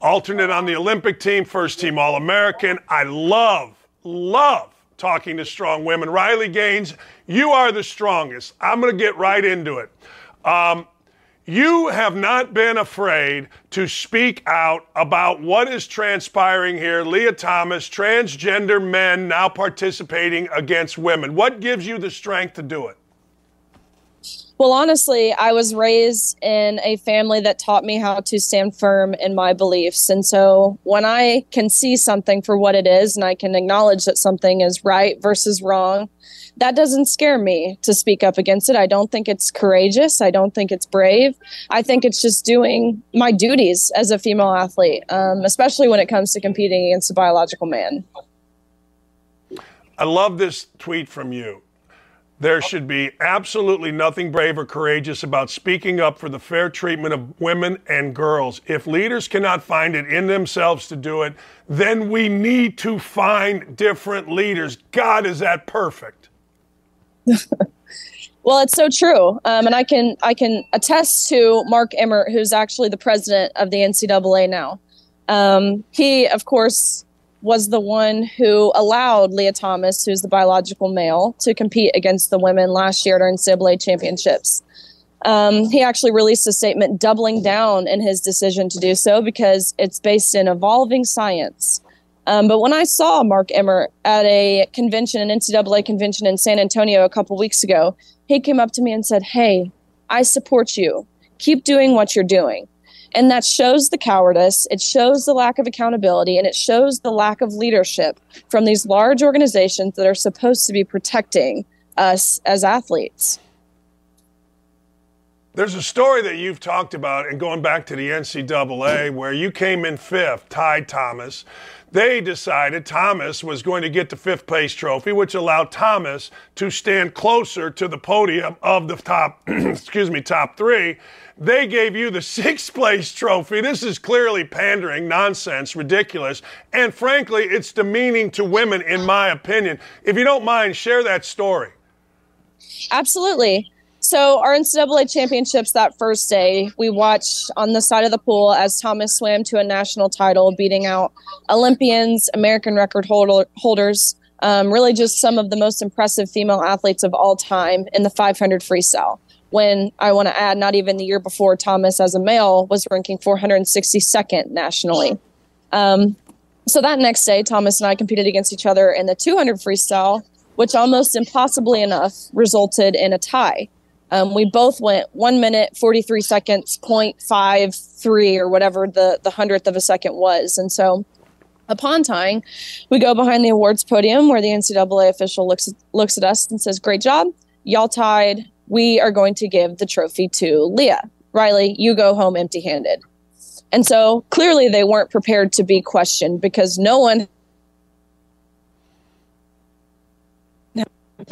alternate on the Olympic team, first-team All-American. I love talking to strong women. Riley Gaines, you are the strongest. I'm going to get right into it. You have not been afraid to speak out about what is transpiring here. Lia Thomas, transgender men now participating against women. What gives you the strength to do it? Well, honestly, I was raised in a family that taught me how to stand firm in my beliefs. And so when I can see something for what it is and I can acknowledge that something is right versus wrong, that doesn't scare me to speak up against it. I don't think it's courageous. I don't think it's brave. I think it's just doing my duties as a female athlete, especially when it comes to competing against a biological man. I love this tweet from you. There should be absolutely nothing brave or courageous about speaking up for the fair treatment of women and girls. If leaders cannot find it in themselves to do it, then we need to find different leaders. God, is that perfect? Well, it's so true. And I can attest to Mark Emmert, who's actually the president of the NCAA now. He, of course, was the one who allowed Lia Thomas, who's the biological male, to compete against the women last year at our NCAA championships. He actually released a statement doubling down in his decision to do so because it's based in evolving science. But when I saw Mark Emmert at a convention, an NCAA convention in San Antonio a couple weeks ago, he came up to me and said, "Hey, I support you. Keep doing what you're doing." And that shows the cowardice, it shows the lack of accountability, and it shows the lack of leadership from these large organizations that are supposed to be protecting us as athletes. There's a story that you've talked about, and going back to the NCAA, where you came in fifth, tied Thomas. They decided Thomas was going to get the fifth place trophy, which allowed Thomas to stand closer to the podium of the top three. They gave you the sixth place trophy. This is clearly pandering, nonsense, ridiculous, and frankly, it's demeaning to women, in my opinion. If you don't mind, share that story. Absolutely. So our NCAA championships that first day, we watched on the side of the pool as Thomas swam to a national title, beating out Olympians, American record holders, really just some of the most impressive female athletes of all time in the 500 freestyle. When I want to add, not even the year before, Thomas as a male was ranking 462nd nationally. So that next day, Thomas and I competed against each other in the 200 freestyle, which almost impossibly enough resulted in a tie. We both went 1 minute, 43 seconds, 0.53 or whatever the 100th of a second was. And so upon tying, we go behind the awards podium where the NCAA official looks at us and says, "Great job. Y'all tied. We are going to give the trophy to Lia. Riley, you go home empty-handed." And so clearly they weren't prepared to be questioned because no one...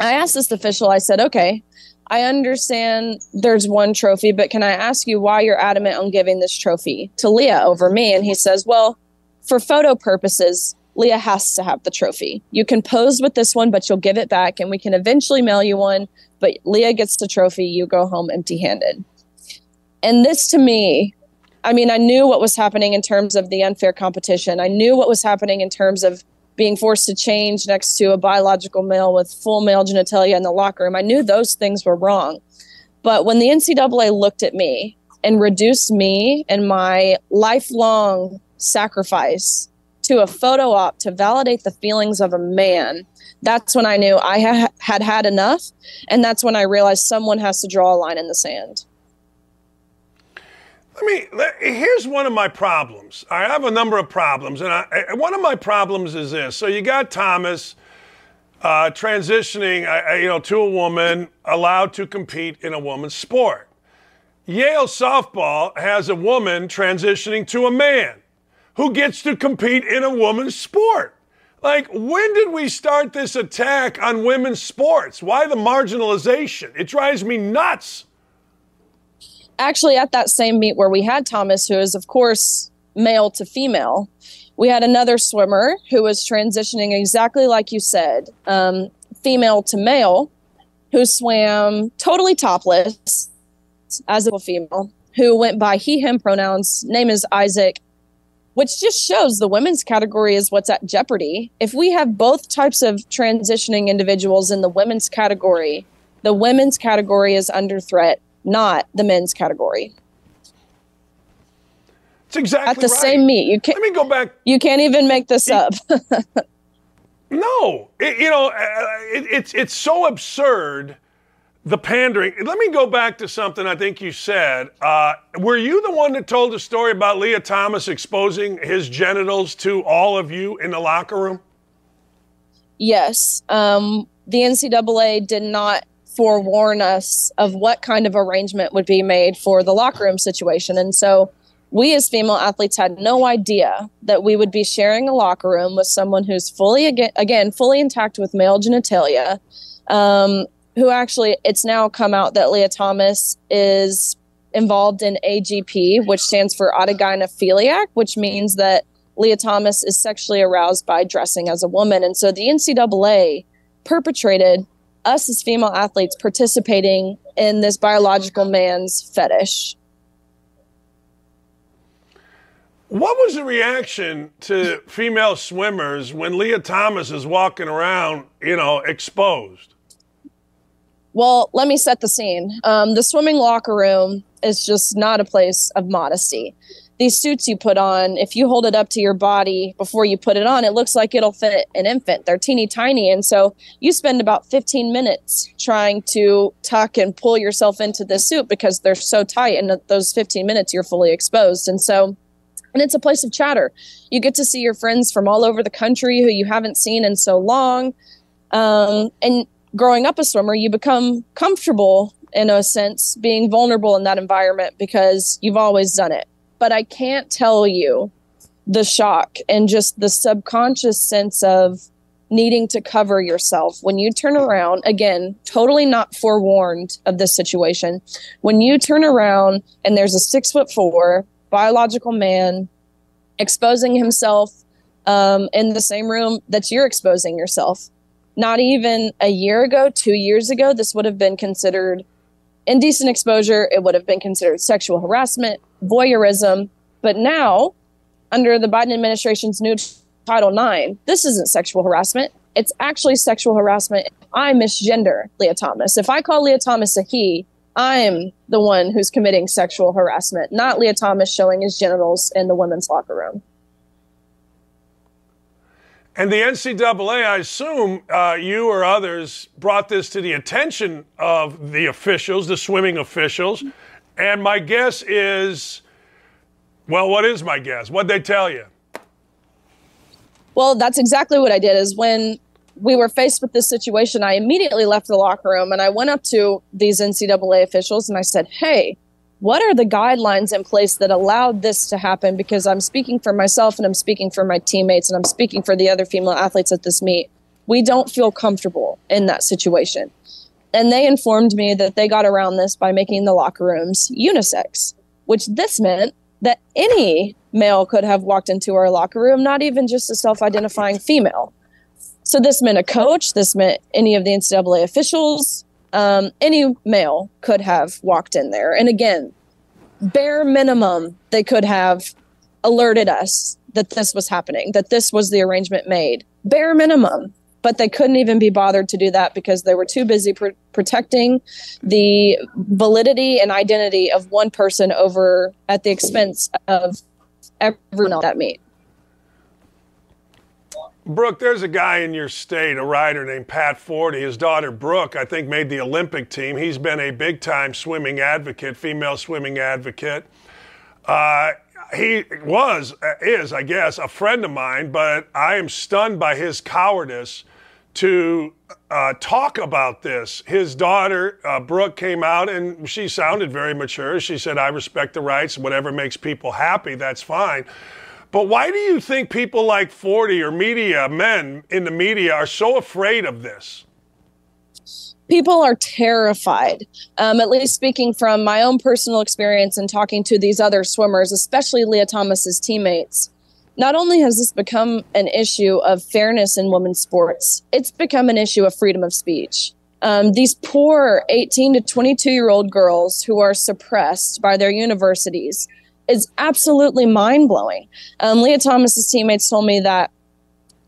I asked this official, I said, "Okay, I understand there's one trophy, but can I ask you why you're adamant on giving this trophy to Lia over me?" And he says, "Well, for photo purposes, Lia has to have the trophy. You can pose with this one, but you'll give it back, and we can eventually mail you one, but Lia gets the trophy, you go home empty-handed." And this to me, I mean, I knew what was happening in terms of the unfair competition. I knew what was happening in terms of being forced to change next to a biological male with full male genitalia in the locker room. I knew those things were wrong. But when the NCAA looked at me and reduced me and my lifelong sacrifice to a photo op to validate the feelings of a man, that's when I knew I had enough. And that's when I realized someone has to draw a line in the sand. Here's one of my problems. I have a number of problems, and one of my problems is this. So you got Thomas transitioning, to a woman, allowed to compete in a woman's sport. Yale softball has a woman transitioning to a man who gets to compete in a woman's sport. Like, when did we start this attack on women's sports? Why the marginalization? It drives me nuts. Actually, at that same meet where we had Thomas, who is, of course, male to female, We had another swimmer who was transitioning exactly like you said, female to male, who swam totally topless as a female, who went by he, him pronouns, name is Isaac, which just shows the women's category is what's at jeopardy. If we have both types of transitioning individuals in the women's category is under threat, not the men's category. It's exactly right. At the same meet. You can't, let me go back. You can't even make this up. No. It's so absurd, the pandering. Let me go back to something I think you said. Were you the one that told the story about Lia Thomas exposing his genitals to all of you in the locker room? Yes. The NCAA did not forewarn us of what kind of arrangement would be made for the locker room situation. And so we as female athletes had no idea that we would be sharing a locker room with someone who's fully intact with male genitalia, who actually, it's now come out that Lia Thomas is involved in AGP, which stands for autogynephiliac, which means that Lia Thomas is sexually aroused by dressing as a woman. And so the NCAA perpetrated us as female athletes participating in this biological man's fetish. What was the reaction to female swimmers when Lia Thomas is walking around, exposed? Well, let me set the scene. The swimming locker room is just not a place of modesty. These suits you put on, if you hold it up to your body before you put it on, it looks like it'll fit an infant. They're teeny tiny. And so you spend about 15 minutes trying to tuck and pull yourself into this suit because they're so tight. And those 15 minutes, you're fully exposed. And it's a place of chatter. You get to see your friends from all over the country who you haven't seen in so long. And growing up a swimmer, you become comfortable, in a sense, being vulnerable in that environment because you've always done it. But I can't tell you the shock and just the subconscious sense of needing to cover yourself. When you turn around, again, totally not forewarned of this situation, when you turn around and there's a 6'4" biological man exposing himself in the same room that you're exposing yourself. Not even a year ago, 2 years ago, this would have been considered indecent exposure. It would have been considered sexual harassment, voyeurism. But now, under the Biden administration's new Title IX, this isn't sexual harassment. It's actually sexual harassment. I misgender Lia Thomas. If I call Lia Thomas a he, I'm the one who's committing sexual harassment, not Lia Thomas showing his genitals in the women's locker room. And the NCAA, I assume you or others brought this to the attention of the officials, the swimming officials. And my guess is, well, what is my guess? What'd they tell you? Well, that's exactly what I did is when we were faced with this situation, I immediately left the locker room and I went up to these NCAA officials and I said, hey, what are the guidelines in place that allowed this to happen? Because I'm speaking for myself and I'm speaking for my teammates and I'm speaking for the other female athletes at this meet. We don't feel comfortable in that situation. And they informed me that they got around this by making the locker rooms unisex, which this meant that any male could have walked into our locker room, not even just a self-identifying female. So this meant a coach, this meant any of the NCAA officials, any male could have walked in there. And again, bare minimum, they could have alerted us that this was happening, that this was the arrangement made. Bare minimum. But they couldn't even be bothered to do that because they were too busy protecting the validity and identity of one person over at the expense of everyone else that meet. Brooke, there's a guy in your state, a rider named Pat Forty. His daughter, Brooke, I think made the Olympic team. He's been a big-time swimming advocate, female swimming advocate. He is, I guess, a friend of mine, but I am stunned by his cowardice to talk about this. His daughter, Brooke, came out, and she sounded very mature. She said, I respect the rights. Whatever makes people happy, that's fine. But why do you think people like 40 or men in the media are so afraid of this? People are terrified, at least speaking from my own personal experience and talking to these other swimmers, especially Lia Thomas's teammates. Not only has this become an issue of fairness in women's sports, it's become an issue of freedom of speech. These poor 18 to 22-year-old girls who are suppressed by their universities is absolutely mind-blowing. Lia Thomas's teammates told me that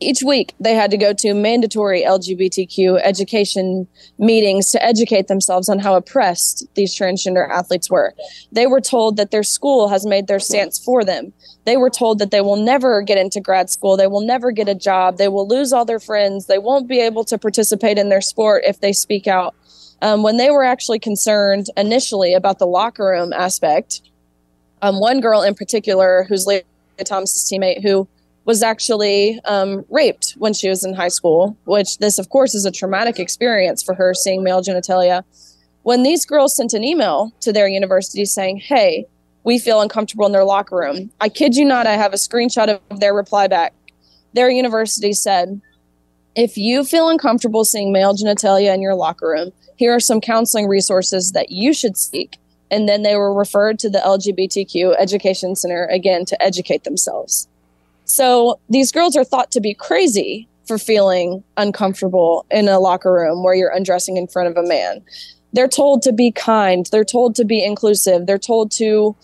each week they had to go to mandatory LGBTQ education meetings to educate themselves on how oppressed these transgender athletes were. They were told that their school has made their stance for them. They were told that they will never get into grad school. They will never get a job. They will lose all their friends. They won't be able to participate in their sport if they speak out. When they were actually concerned initially about the locker room aspect, one girl in particular, who's Lia Thomas's teammate, who was actually raped when she was in high school, which this, of course, is a traumatic experience for her, seeing male genitalia. When these girls sent an email to their university saying, hey, we feel uncomfortable in their locker room. I kid you not, I have a screenshot of their reply back. Their university said, if you feel uncomfortable seeing male genitalia in your locker room, here are some counseling resources that you should seek. And then they were referred to the LGBTQ Education Center again to educate themselves. So these girls are thought to be crazy for feeling uncomfortable in a locker room where you're undressing in front of a man. They're told to be kind. They're told to be inclusive. They're told to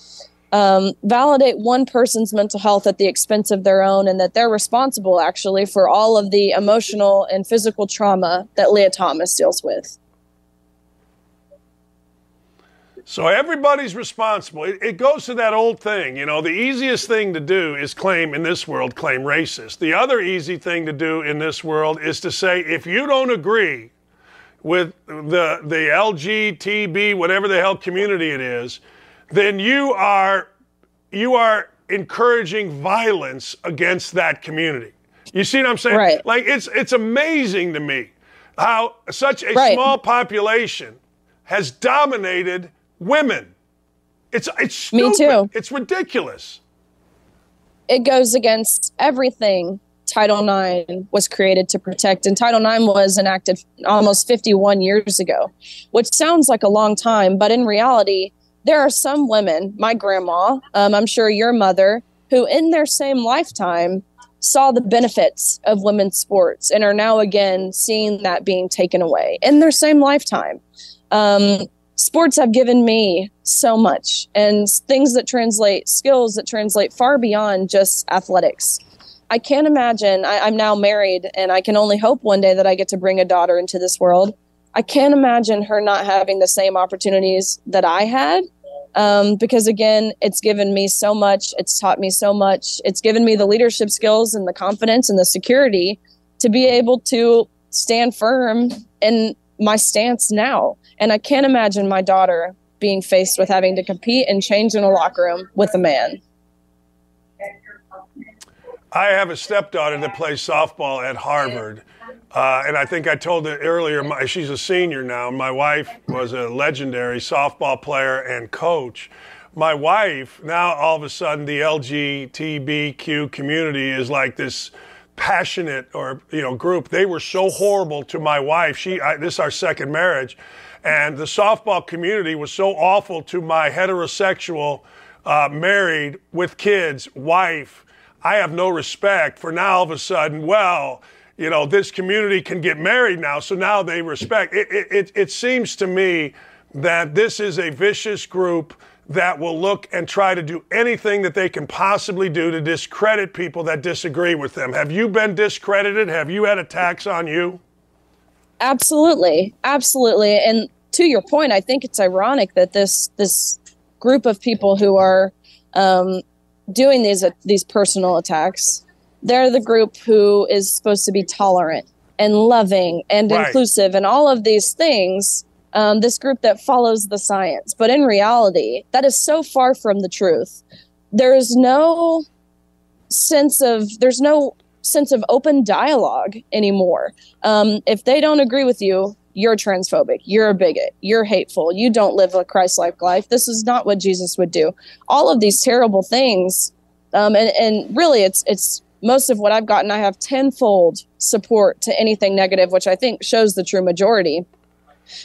validate one person's mental health at the expense of their own, and that they're responsible actually for all of the emotional and physical trauma that Lia Thomas deals with. So everybody's responsible. It goes to that old thing, you know, the easiest thing to do is claim, in this world, claim racist. The other easy thing to do in this world is to say, if you don't agree with the LGTB, whatever the hell community it is, then you are encouraging violence against that community. You see what I'm saying? Right. Like, it's amazing to me how such a small population has dominated women. It's stupid. Me too. It's ridiculous. It goes against everything Title IX was created to protect, and Title IX was enacted almost 51 years ago, which sounds like a long time, but in reality, there are some women, my grandma, I'm sure your mother, who in their same lifetime saw the benefits of women's sports and are now again seeing that being taken away in their same lifetime. Sports have given me so much, and things that translate, skills that translate far beyond just athletics. I can't imagine, I'm now married, and I can only hope one day that I get to bring a daughter into this world. I can't imagine her not having the same opportunities that I had, because, again, it's given me so much. It's taught me so much. It's given me the leadership skills and the confidence and the security to be able to stand firm in my stance now. And I can't imagine my daughter being faced with having to compete and change in a locker room with a man. I have a stepdaughter that plays softball at Harvard. And I think I told her earlier, she's a senior now. My wife was a legendary softball player and coach. My wife, now all of a sudden the LGBTQ community is like this passionate group. They were so horrible to my wife. This is our second marriage. And the softball community was so awful to my heterosexual, married with kids, wife. I have no respect for now all of a sudden, well, you know, this community can get married now, so now they respect. It seems to me that this is a vicious group that will look and try to do anything that they can possibly do to discredit people that disagree with them. Have you been discredited? Have you had attacks on you? Absolutely. Absolutely. And to your point, I think it's ironic that this group of people who are doing these personal attacks, they're the group who is supposed to be tolerant and loving and inclusive and all of these things, this group that follows the science. But in reality, that is so far from the truth. There's no sense of open dialogue anymore. If they don't agree with you, you're transphobic, you're a bigot, you're hateful, you don't live a Christ-like life, this is not what Jesus would do. All of these terrible things, and really it's most of what I've gotten, I have tenfold support to anything negative, which I think shows the true majority.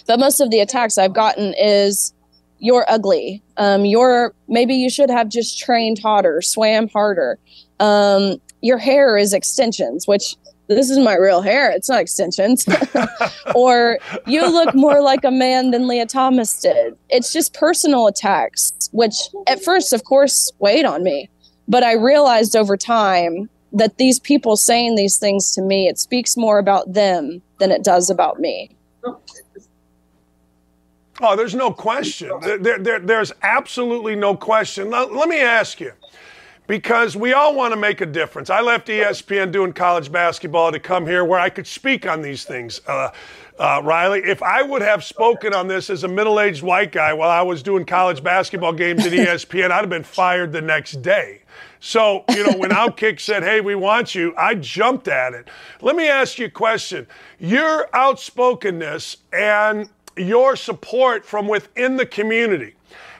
But most of the attacks I've gotten is you're ugly. Maybe you should have just trained harder, swam harder. Your hair is extensions, which this is my real hair. It's not extensions. Or you look more like a man than Lia Thomas did. It's just personal attacks, which at first, of course, weighed on me. But I realized over time that these people saying these things to me, it speaks more about them than it does about me. Oh, there's no question. There's absolutely no question. Let me ask you, because we all want to make a difference. I left ESPN doing college basketball to come here where I could speak on these things. Riley, if I would have spoken on this as a middle-aged white guy while I was doing college basketball games at ESPN, I'd have been fired the next day. So, when Outkick said, hey, we want you, I jumped at it. Let me ask you a question. Your outspokenness and your support from within the community,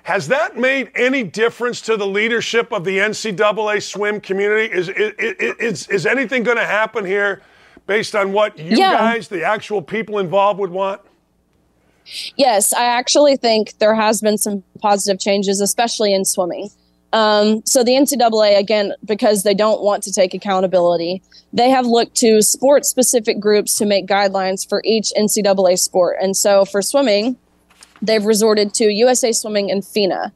has that made any difference to the leadership of the NCAA swim community? Is anything going to happen here based on what you guys, the actual people involved, would want? Yes, I actually think there has been some positive changes, especially in swimming. So the NCAA, again, because they don't want to take accountability, they have looked to sport-specific groups to make guidelines for each NCAA sport. And so for swimming, they've resorted to USA Swimming and FINA.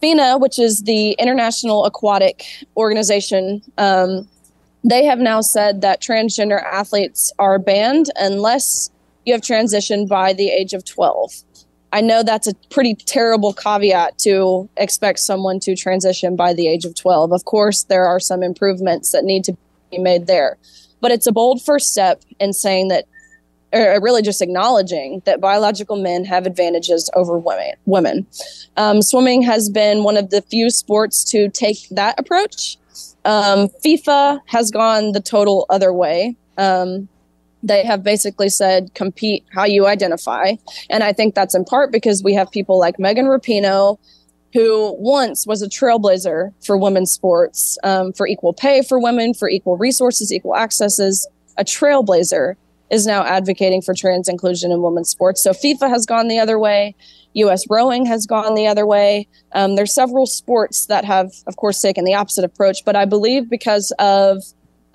FINA, which is the International Aquatic Organization, they have now said that transgender athletes are banned unless you have transitioned by the age of 12. I know that's a pretty terrible caveat to expect someone to transition by the age of 12. Of course, there are some improvements that need to be made there. But it's a bold first step in saying that, or really just acknowledging that biological men have advantages over women. Swimming has been one of the few sports to take that approach. FIFA has gone the total other way. They have basically said, compete how you identify. And I think that's in part because we have people like Megan Rapinoe, who once was a trailblazer for women's sports, for equal pay for women, for equal resources, equal accesses. A trailblazer is now advocating for trans inclusion in women's sports. So FIFA has gone the other way. U.S. rowing has gone the other way. There's several sports that have, of course, taken the opposite approach. But I believe because of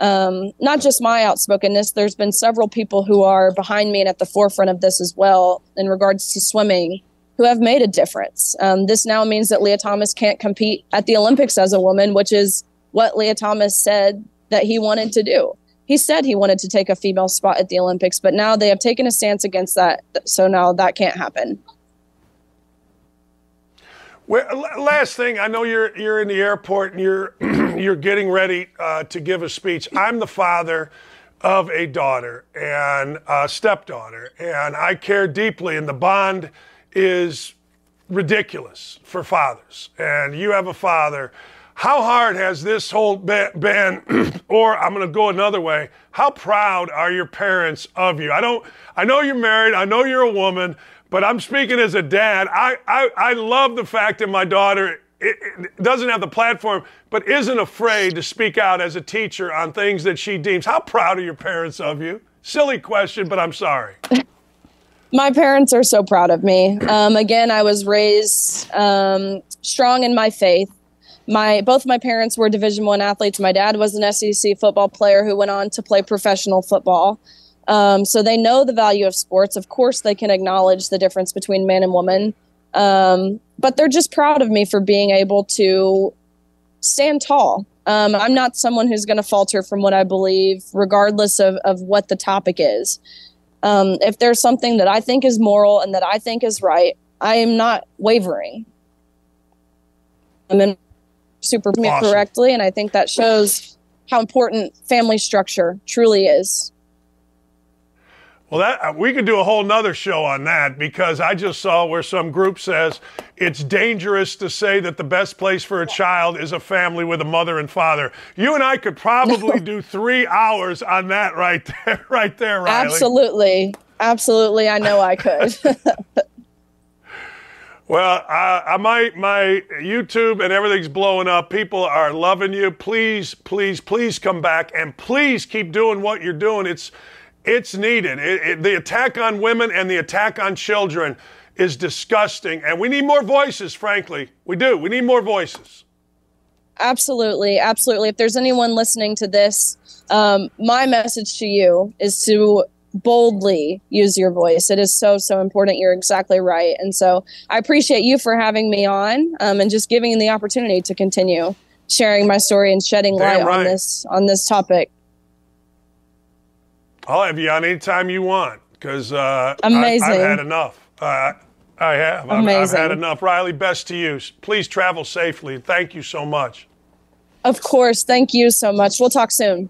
not just my outspokenness, there's been several people who are behind me and at the forefront of this as well in regards to swimming who have made a difference. This now means that Lia Thomas can't compete at the Olympics as a woman, which is what Lia Thomas said that he wanted to do. He said he wanted to take a female spot at the Olympics, but now they have taken a stance against that. So now that can't happen. Well, last thing, I know you're in the airport and you're getting ready to give a speech. I'm the father of a daughter and a stepdaughter, and I care deeply, and the bond is ridiculous for fathers. And you have a father. How hard has this whole been, or I'm going to go another way, how proud are your parents of you? I know you're married. I know you're a woman. But I'm speaking as a dad. I love the fact that my daughter doesn't have the platform, but isn't afraid to speak out as a teacher on things that she deems. How proud are your parents of you? Silly question, but I'm sorry. My parents are so proud of me. Again, I was raised strong in my faith. Both my parents were Division I athletes. My dad was an SEC football player who went on to play professional football. So they know the value of sports. Of course, they can acknowledge the difference between man and woman. But they're just proud of me for being able to stand tall. I'm not someone who's going to falter from what I believe, regardless of what the topic is. If there's something that I think is moral and that I think is right, I am not wavering. I'm in super awesome. Correctly, and I think that shows how important family structure truly is. Well, we could do a whole nother show on that because I just saw where some group says it's dangerous to say that the best place for a child is a family with a mother and father. You and I could probably do 3 hours on that right there, Riley. Absolutely. Absolutely. I know I could. Well, my YouTube and everything's blowing up. People are loving you. Please, please, please come back and please keep doing what you're doing. It's needed. The attack on women and the attack on children is disgusting. And we need more voices, frankly. We do. We need more voices. Absolutely. Absolutely. If there's anyone listening to this, my message to you is to boldly use your voice. It is so, so important. You're exactly right. And so I appreciate you for having me on and just giving me the opportunity to continue sharing my story and shedding light on this topic. I'll have you on anytime you want because I've had enough. I have. I've had enough. Riley, best to you. Please travel safely. Thank you so much. Of course. Thank you so much. We'll talk soon.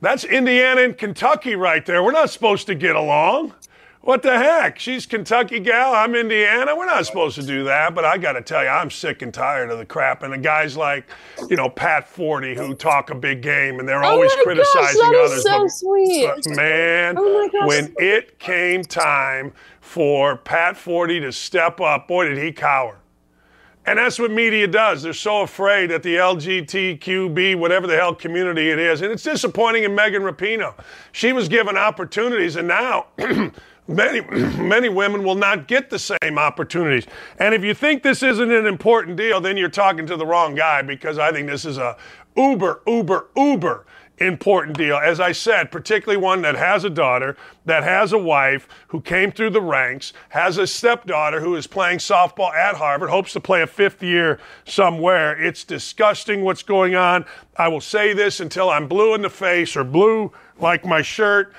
That's Indiana and Kentucky right there. We're not supposed to get along. What the heck? She's Kentucky gal. I'm Indiana. We're not supposed to do that. But I got to tell you, I'm sick and tired of the crap. And the guys like, you know, Pat Forty, who talk a big game, and they're always criticizing others. Oh, my gosh, that is so sweet. But man, when it came time for Pat Forty to step up, boy, did he cower. And that's what media does. They're so afraid that the LGBTQB, whatever the hell community it is. And it's disappointing in Megan Rapinoe. She was given opportunities, and now many women will not get the same opportunities. And if you think this isn't an important deal, then you're talking to the wrong guy, because I think this is a uber important deal. As I said, particularly one that has a daughter, that has a wife who came through the ranks, has a stepdaughter who is playing softball at Harvard, hopes to play a fifth year somewhere. It's disgusting what's going on. I will say this until I'm blue in the face, or blue like my shirt,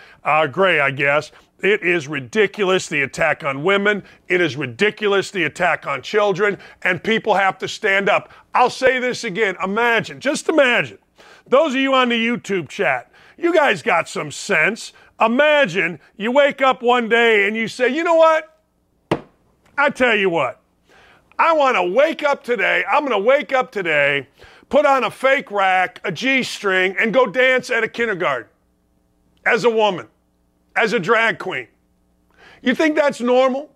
gray, I guess. It is ridiculous, the attack on women. It is ridiculous, the attack on children. And people have to stand up. I'll say this again. Imagine, just imagine, those of you on the YouTube chat, you guys got some sense. Imagine you wake up one day and you say, you know what? I tell you what. I want to wake up today. I'm going to wake up today, put on a fake rack, a G-string, and go dance at a kindergarten as a woman. As a drag queen. You think that's normal?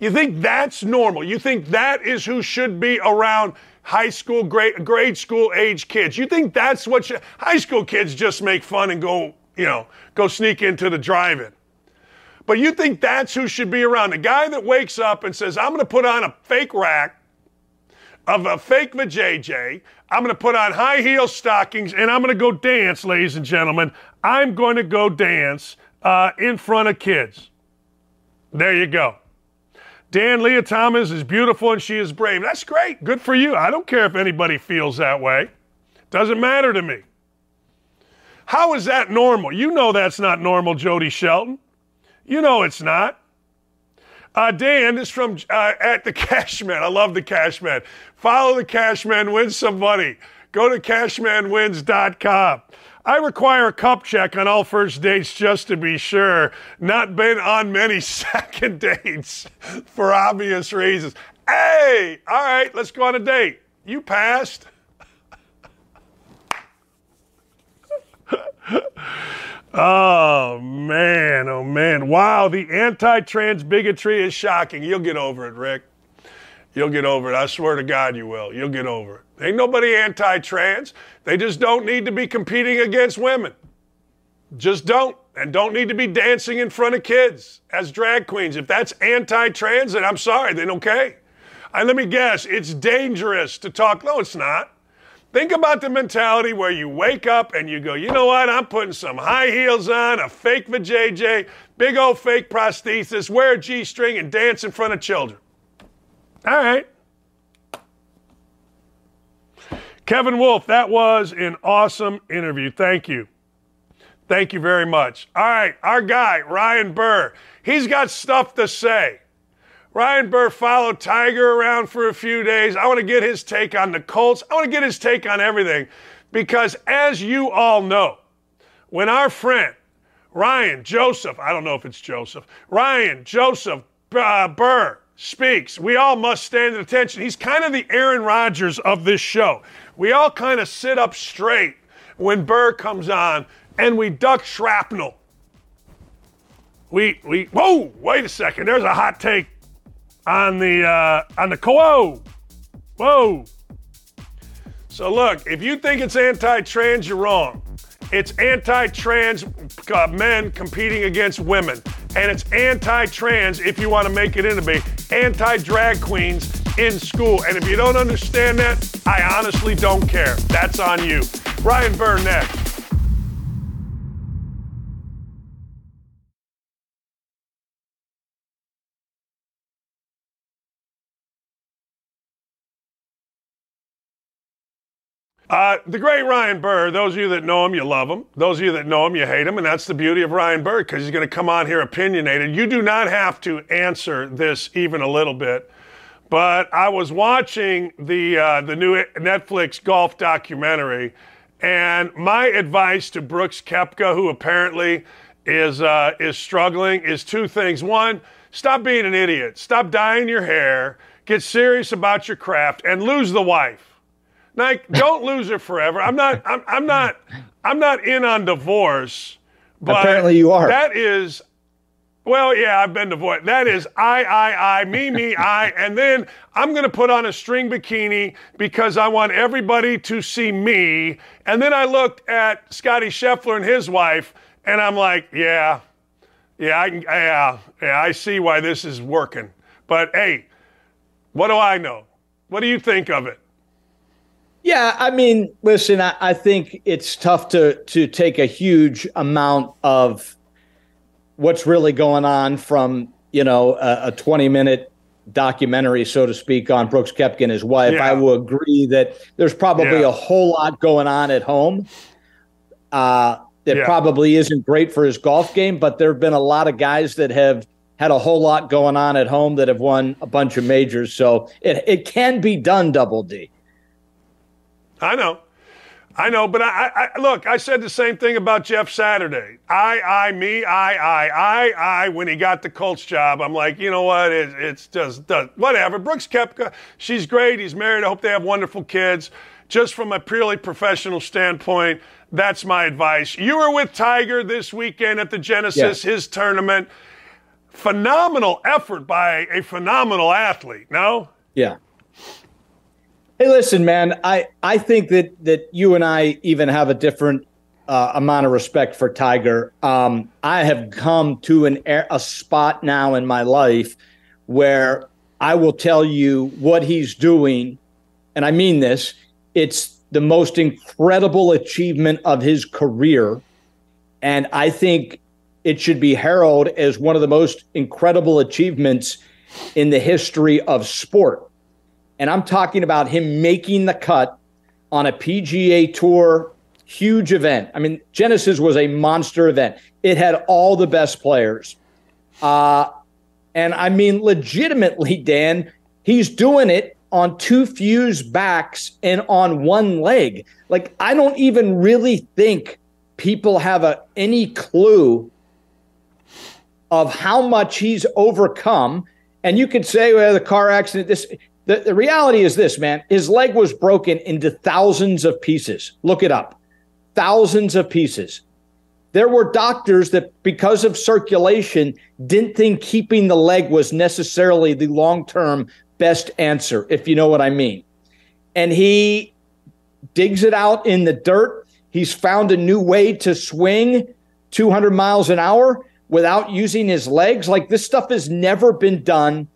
You think that's normal? You think that is who should be around high school, grade school age kids? You think that's what high school kids just make fun and go, you know, go sneak into the drive-in. But you think that's who should be around? The guy that wakes up and says, I'm going to put on a fake rack of a fake vajayjay, I'm going to put on high heel stockings, and I'm going to go dance, ladies and gentlemen. I'm going to go dance in front of kids. There you go. Dan, Lia Thomas is beautiful and she is brave. That's great. Good for you. I don't care if anybody feels that way. Doesn't matter to me. How is that normal? You know that's not normal, Jody Shelton. You know it's not. Dan is from at the Cashman. I love the Cashman. Follow the Cashman, win some money. Go to cashmanwins.com. I require a cup check on all first dates just to be sure. Not been on many second dates for obvious reasons. Hey, all right, let's go on a date. You passed. Oh, man, oh, man. Wow, the anti-trans bigotry is shocking. You'll get over it, Rick. You'll get over it. I swear to God you will. You'll get over it. Ain't nobody anti-trans. They just don't need to be competing against women. Just don't. And don't need to be dancing in front of kids as drag queens. If that's anti-trans, then I'm sorry, then okay. And let me guess, it's dangerous to talk. No, it's not. Think about the mentality where you wake up and you go, you know what, I'm putting some high heels on, a fake vajayjay, big old fake prosthesis, wear a G-string, and dance in front of children. All right. Kevin Wolf, that was an awesome interview. Thank you. Thank you very much. All right, our guy, Ryan Burr, he's got stuff to say. Ryan Burr followed Tiger around for a few days. I want to get his take on the Colts. I want to get his take on everything because, as you all know, when our friend Ryan Joseph, I don't know if it's Joseph, Ryan Joseph Burr speaks, we all must stand at attention. He's kind of the Aaron Rodgers of this show. We all kind of sit up straight when Burr comes on, and we duck shrapnel. We whoa, wait a second. There's a hot take on the whoa. So look, if you think it's anti-trans, you're wrong. It's anti-trans men competing against women. and it's anti-trans, if you want to make it into me, anti-drag queens in school. And if you don't understand that, I honestly don't care. That's on you. Brian Byrne next. The great Ryan Burr, those of you that know him, you love him. Those of you that know him, you hate him. And that's the beauty of Ryan Burr, because he's going to come on here opinionated. You do not have to answer this even a little bit. But I was watching the new Netflix golf documentary, and my advice to Brooks Koepka, who apparently is struggling, is two things. One, stop being an idiot. Stop dyeing your hair. Get serious about your craft and lose the wife. Like, don't lose it forever. I'm not in on divorce. But apparently you are. That is, well, yeah, I've been divorced. That is I, me, I. And then I'm going to put on a string bikini because I want everybody to see me. And then I looked at Scottie Scheffler and his wife, and I'm like, yeah, I see why this is working. But, hey, what do I know? What do you think of it? Yeah, I mean, listen, I think it's tough to take a huge amount of what's really going on from, you know, a 20-minute documentary, so to speak, on Brooks Koepka and his wife. Yeah. I will agree that there's probably a whole lot going on at home that probably isn't great for his golf game, but there have been a lot of guys that have had a whole lot going on at home that have won a bunch of majors. So it can be done, Double D. I know, but I look, I said the same thing about Jeff Saturday. I, me, I, when he got the Colts job, I'm like, you know what, it's just whatever. Brooks Koepka, she's great. He's married. I hope they have wonderful kids. Just from a purely professional standpoint, that's my advice. You were with Tiger this weekend at the Genesis, his tournament. Phenomenal effort by a phenomenal athlete, no? Yeah. Hey, listen, man, I think that you and I even have a different amount of respect for Tiger. I have come to a spot now in my life where I will tell you what he's doing, and I mean this, it's the most incredible achievement of his career, and I think it should be heralded as one of the most incredible achievements in the history of sport. And I'm talking about him making the cut on a PGA Tour huge event. I mean, Genesis was a monster event. It had all the best players. And I mean, legitimately, Dan, he's doing it on two fused backs and on one leg. Like, I don't even really think people have any clue of how much he's overcome. And you could say, well, the car accident, this... The reality is this, man. His leg was broken into thousands of pieces. Look it up. Thousands of pieces. There were doctors that, because of circulation, didn't think keeping the leg was necessarily the long-term best answer, if you know what I mean. And he digs it out in the dirt. He's found a new way to swing 200 miles an hour without using his legs. Like, this stuff has never been done.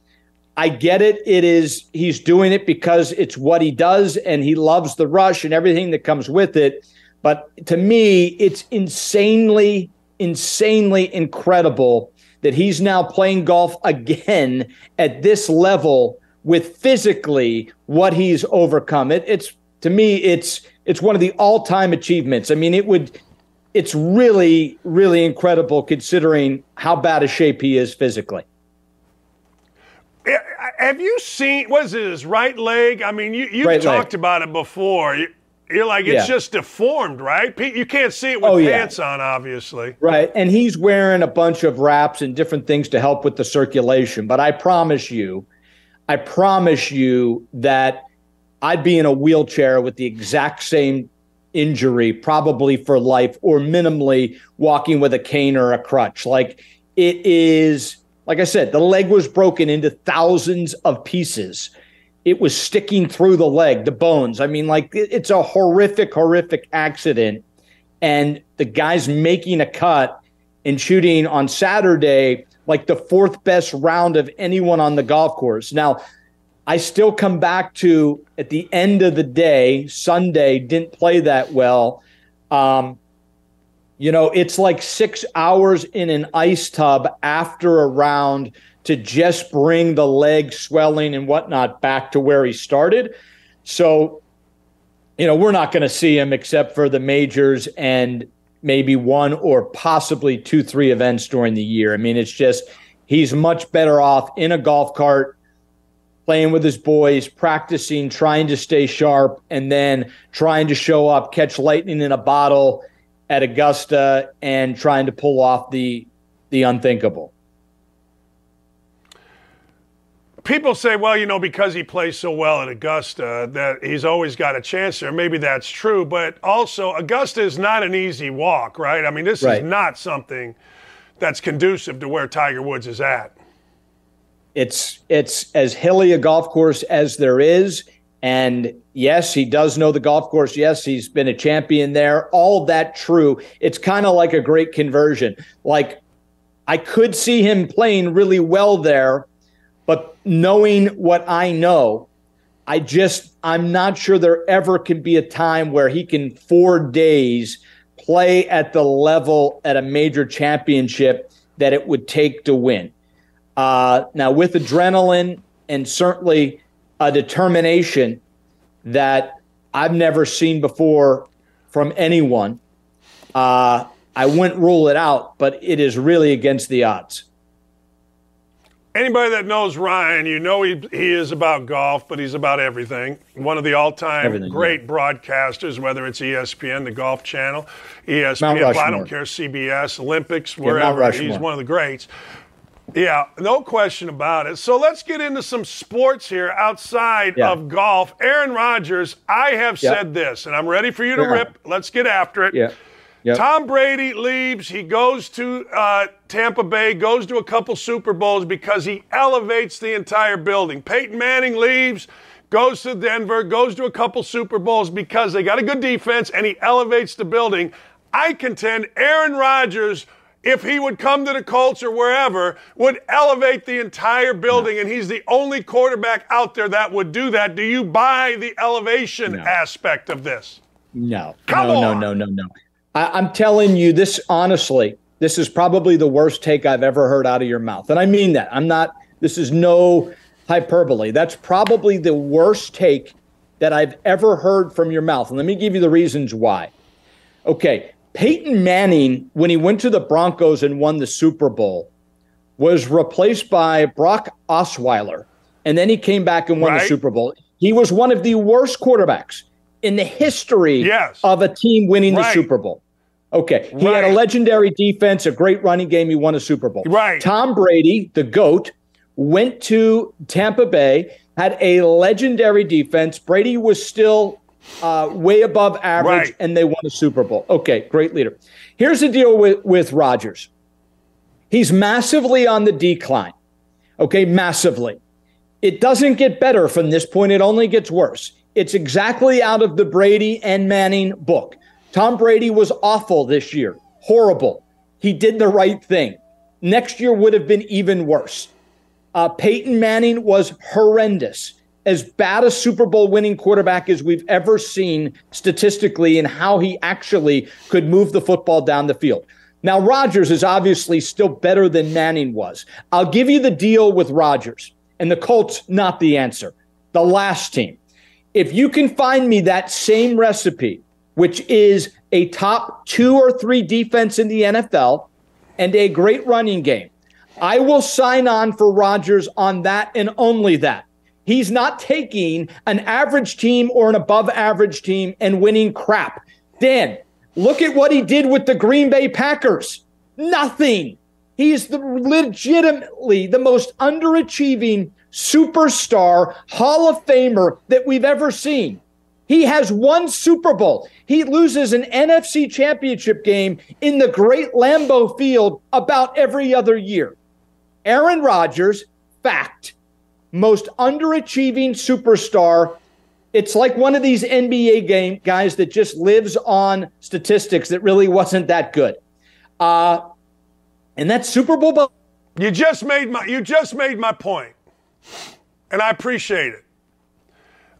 I get it. It is, he's doing it because it's what he does and he loves the rush and everything that comes with it. But to me, it's insanely, insanely incredible that he's now playing golf again at this level with physically what he's overcome. It's to me, it's one of the all-time achievements. I mean, it's really, really incredible considering how bad a shape he is physically. Have you seen, what is it, his right leg? I mean, you've right talked leg. About it before. You're like, it's just deformed, right? You can't see it with pants on, obviously. Right, and he's wearing a bunch of wraps and different things to help with the circulation. But I promise you that I'd be in a wheelchair with the exact same injury, probably for life, or minimally walking with a cane or a crutch. Like, it is... Like I said, the leg was broken into thousands of pieces. It was sticking through the leg, the bones. I mean, like, it's a horrific, horrific accident. And the guy's making a cut and shooting on Saturday like the fourth best round of anyone on the golf course. Now, I still come back to, at the end of the day, Sunday didn't play that well. You know, it's like 6 hours in an ice tub after a round to just bring the leg swelling and whatnot back to where he started. So, you know, we're not going to see him except for the majors and maybe one or possibly 2-3 events during the year. I mean, it's just, he's much better off in a golf cart, playing with his boys, practicing, trying to stay sharp, and then trying to show up, catch lightning in a bottle at Augusta, and trying to pull off the unthinkable. People say, well, you know, because he plays so well at Augusta that he's always got a chance there. Maybe that's true, but also Augusta is not an easy walk, right? I mean, this is not something that's conducive to where Tiger Woods is at. It's as hilly a golf course as there is. And yes, he does know the golf course. Yes, he's been a champion there. All that true. It's kind of like a great conversion. Like, I could see him playing really well there, but knowing what I know, I'm not sure there ever can be a time where he can 4 days play at the level at a major championship that it would take to win. Now, with adrenaline and certainly a determination that I've never seen before from anyone, I wouldn't rule it out, but it is really against the odds. Anybody that knows Ryan, you know he is about golf, but he's about everything. One of the all-time great broadcasters, whether it's ESPN, the Golf Channel, ESPN, I don't care, CBS, Olympics, wherever. He's one of the greats. Yeah, no question about it. So let's get into some sports here outside of golf. Aaron Rodgers, I have said this, and I'm ready for you to rip. Let's get after it. Yeah. Yep. Tom Brady leaves. He goes to Tampa Bay, goes to a couple Super Bowls because he elevates the entire building. Peyton Manning leaves, goes to Denver, goes to a couple Super Bowls because they got a good defense, and he elevates the building. I contend Aaron Rodgers, if he would come to the Colts or wherever, would elevate the entire building, and he's the only quarterback out there that would do that. Do you buy the elevation aspect of this? No. Come on. No. I'm telling you this, honestly, this is probably the worst take I've ever heard out of your mouth. And I mean that. This is no hyperbole. That's probably the worst take that I've ever heard from your mouth. And let me give you the reasons why. Okay. Peyton Manning, when he went to the Broncos and won the Super Bowl, was replaced by Brock Osweiler. And then he came back and won the Super Bowl. He was one of the worst quarterbacks in the history of a team winning the Super Bowl. Okay. He had a legendary defense, a great running game. He won a Super Bowl. Right. Tom Brady, the GOAT, went to Tampa Bay, had a legendary defense. Brady was still way above average, and they won a Super Bowl. Okay, great leader. Here's the deal with Rodgers. He's massively on the decline. Okay, massively. It doesn't get better from this point. It only gets worse. It's exactly out of the Brady and Manning book. Tom Brady was awful this year. Horrible. He did the right thing. Next year would have been even worse. Peyton Manning was horrendous. As bad a Super Bowl winning quarterback as we've ever seen statistically in how he actually could move the football down the field. Now, Rodgers is obviously still better than Manning was. I'll give you the deal with Rodgers. And the Colts, not the answer. The last team. If you can find me that same recipe, which is a top 2 or 3 defense in the NFL and a great running game, I will sign on for Rodgers on that and only that. He's not taking an average team or an above average team and winning crap. Dan, look at what he did with the Green Bay Packers. Nothing. He is legitimately the most underachieving superstar Hall of Famer that we've ever seen. He has won Super Bowl. He loses an NFC championship game in the great Lambeau Field about every other year. Aaron Rodgers, fact. Most underachieving superstar. It's like one of these NBA game guys that just lives on statistics that really wasn't that good. And that's Super Bowl You just made my point, and I appreciate it.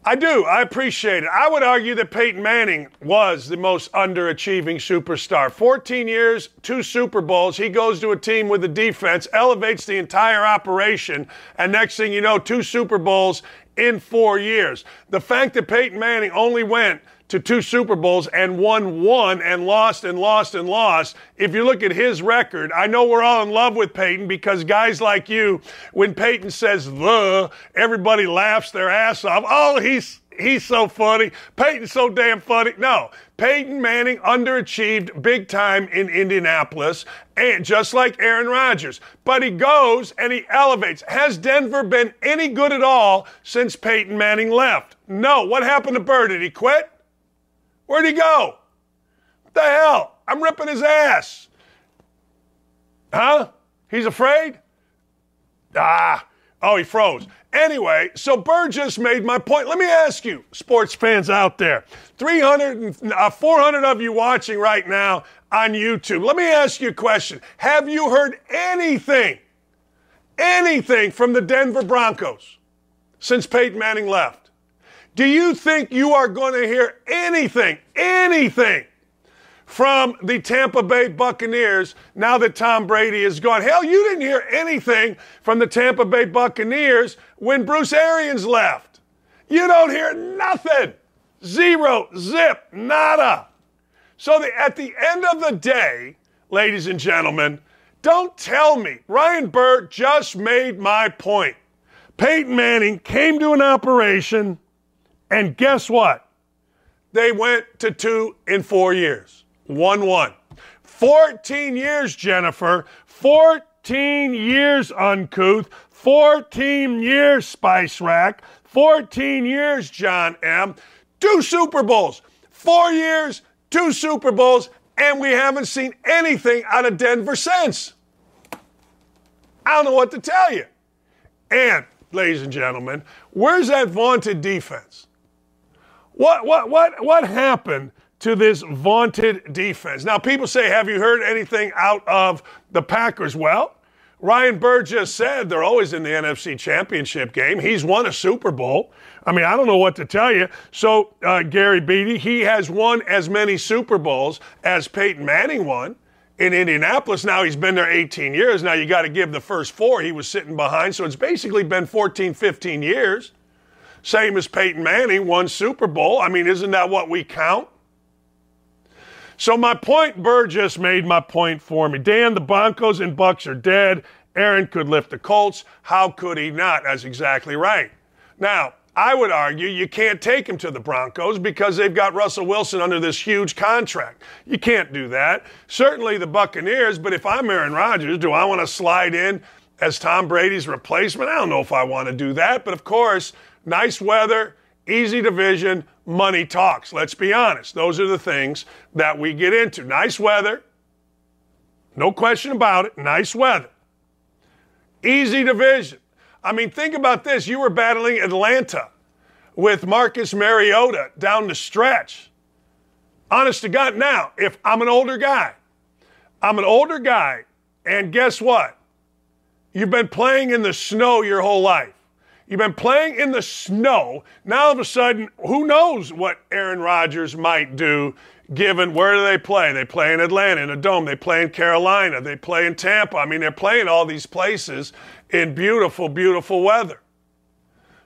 I do. I appreciate it. I would argue that Peyton Manning was the most underachieving superstar. 14 years, 2 Super Bowls. He goes to a team with a defense, elevates the entire operation, and next thing you know, 2 Super Bowls in 4 years. The fact that Peyton Manning only went to 2 Super Bowls and won one and lost. If you look at his record, I know we're all in love with Peyton because guys like you, when Peyton says the, everybody laughs their ass off. Oh, he's so funny. Peyton's so damn funny. No, Peyton Manning underachieved big time in Indianapolis, and just like Aaron Rodgers. But he goes and he elevates. Has Denver been any good at all since Peyton Manning left? No. What happened to Burr? Did he quit? Where'd he go? What the hell? I'm ripping his ass. Huh? He's afraid? Oh, he froze. Anyway, so Burr just made my point. Let me ask you, sports fans out there, 400 of you watching right now on YouTube. Let me ask you a question. Have you heard anything from the Denver Broncos since Peyton Manning left? Do you think you are going to hear anything from the Tampa Bay Buccaneers now that Tom Brady is gone? Hell, you didn't hear anything from the Tampa Bay Buccaneers when Bruce Arians left. You don't hear nothing. Zero, zip, nada. So at the end of the day, ladies and gentlemen, don't tell me. Ryan Burr just made my point. Peyton Manning came to an operation. And guess what? They went to 2 in 4 years. 1-1. 14 years, Jennifer. 14 years, Uncouth. 14 years, Spice Rack. 14 years, John M. 2 Super Bowls. 4 years, 2 Super Bowls, and we haven't seen anything out of Denver since. I don't know what to tell you. And, ladies and gentlemen, where's that vaunted defense? What happened to this vaunted defense? Now, people say, have you heard anything out of the Packers? Well, Ryan Burr just said they're always in the NFC Championship game. He's won a Super Bowl. I mean, I don't know what to tell you. So, Gary Beatty, he has won as many Super Bowls as Peyton Manning won in Indianapolis. Now, he's been there 18 years. Now, you got to give the first 4 he was sitting behind. So, it's basically been 14, 15 years. Same as Peyton Manning won Super Bowl. I mean, isn't that what we count? So my point, Burr just made my point for me. Dan, the Broncos and Bucks are dead. Aaron could lift the Colts. How could he not? That's exactly right. Now, I would argue you can't take him to the Broncos because they've got Russell Wilson under this huge contract. You can't do that. Certainly the Buccaneers, but if I'm Aaron Rodgers, do I want to slide in as Tom Brady's replacement? I don't know if I want to do that, but of course, nice weather, easy division, money talks. Let's be honest. Those are the things that we get into. Nice weather, no question about it, nice weather. Easy division. I mean, think about this. You were battling Atlanta with Marcus Mariota down the stretch. Honest to God, now, if I'm an older guy, and guess what? You've been playing in the snow your whole life. You've been playing in the snow. Now, all of a sudden, who knows what Aaron Rodgers might do given where do they play? They play in Atlanta, in a dome. They play in Carolina. They play in Tampa. I mean, they're playing all these places in beautiful, beautiful weather.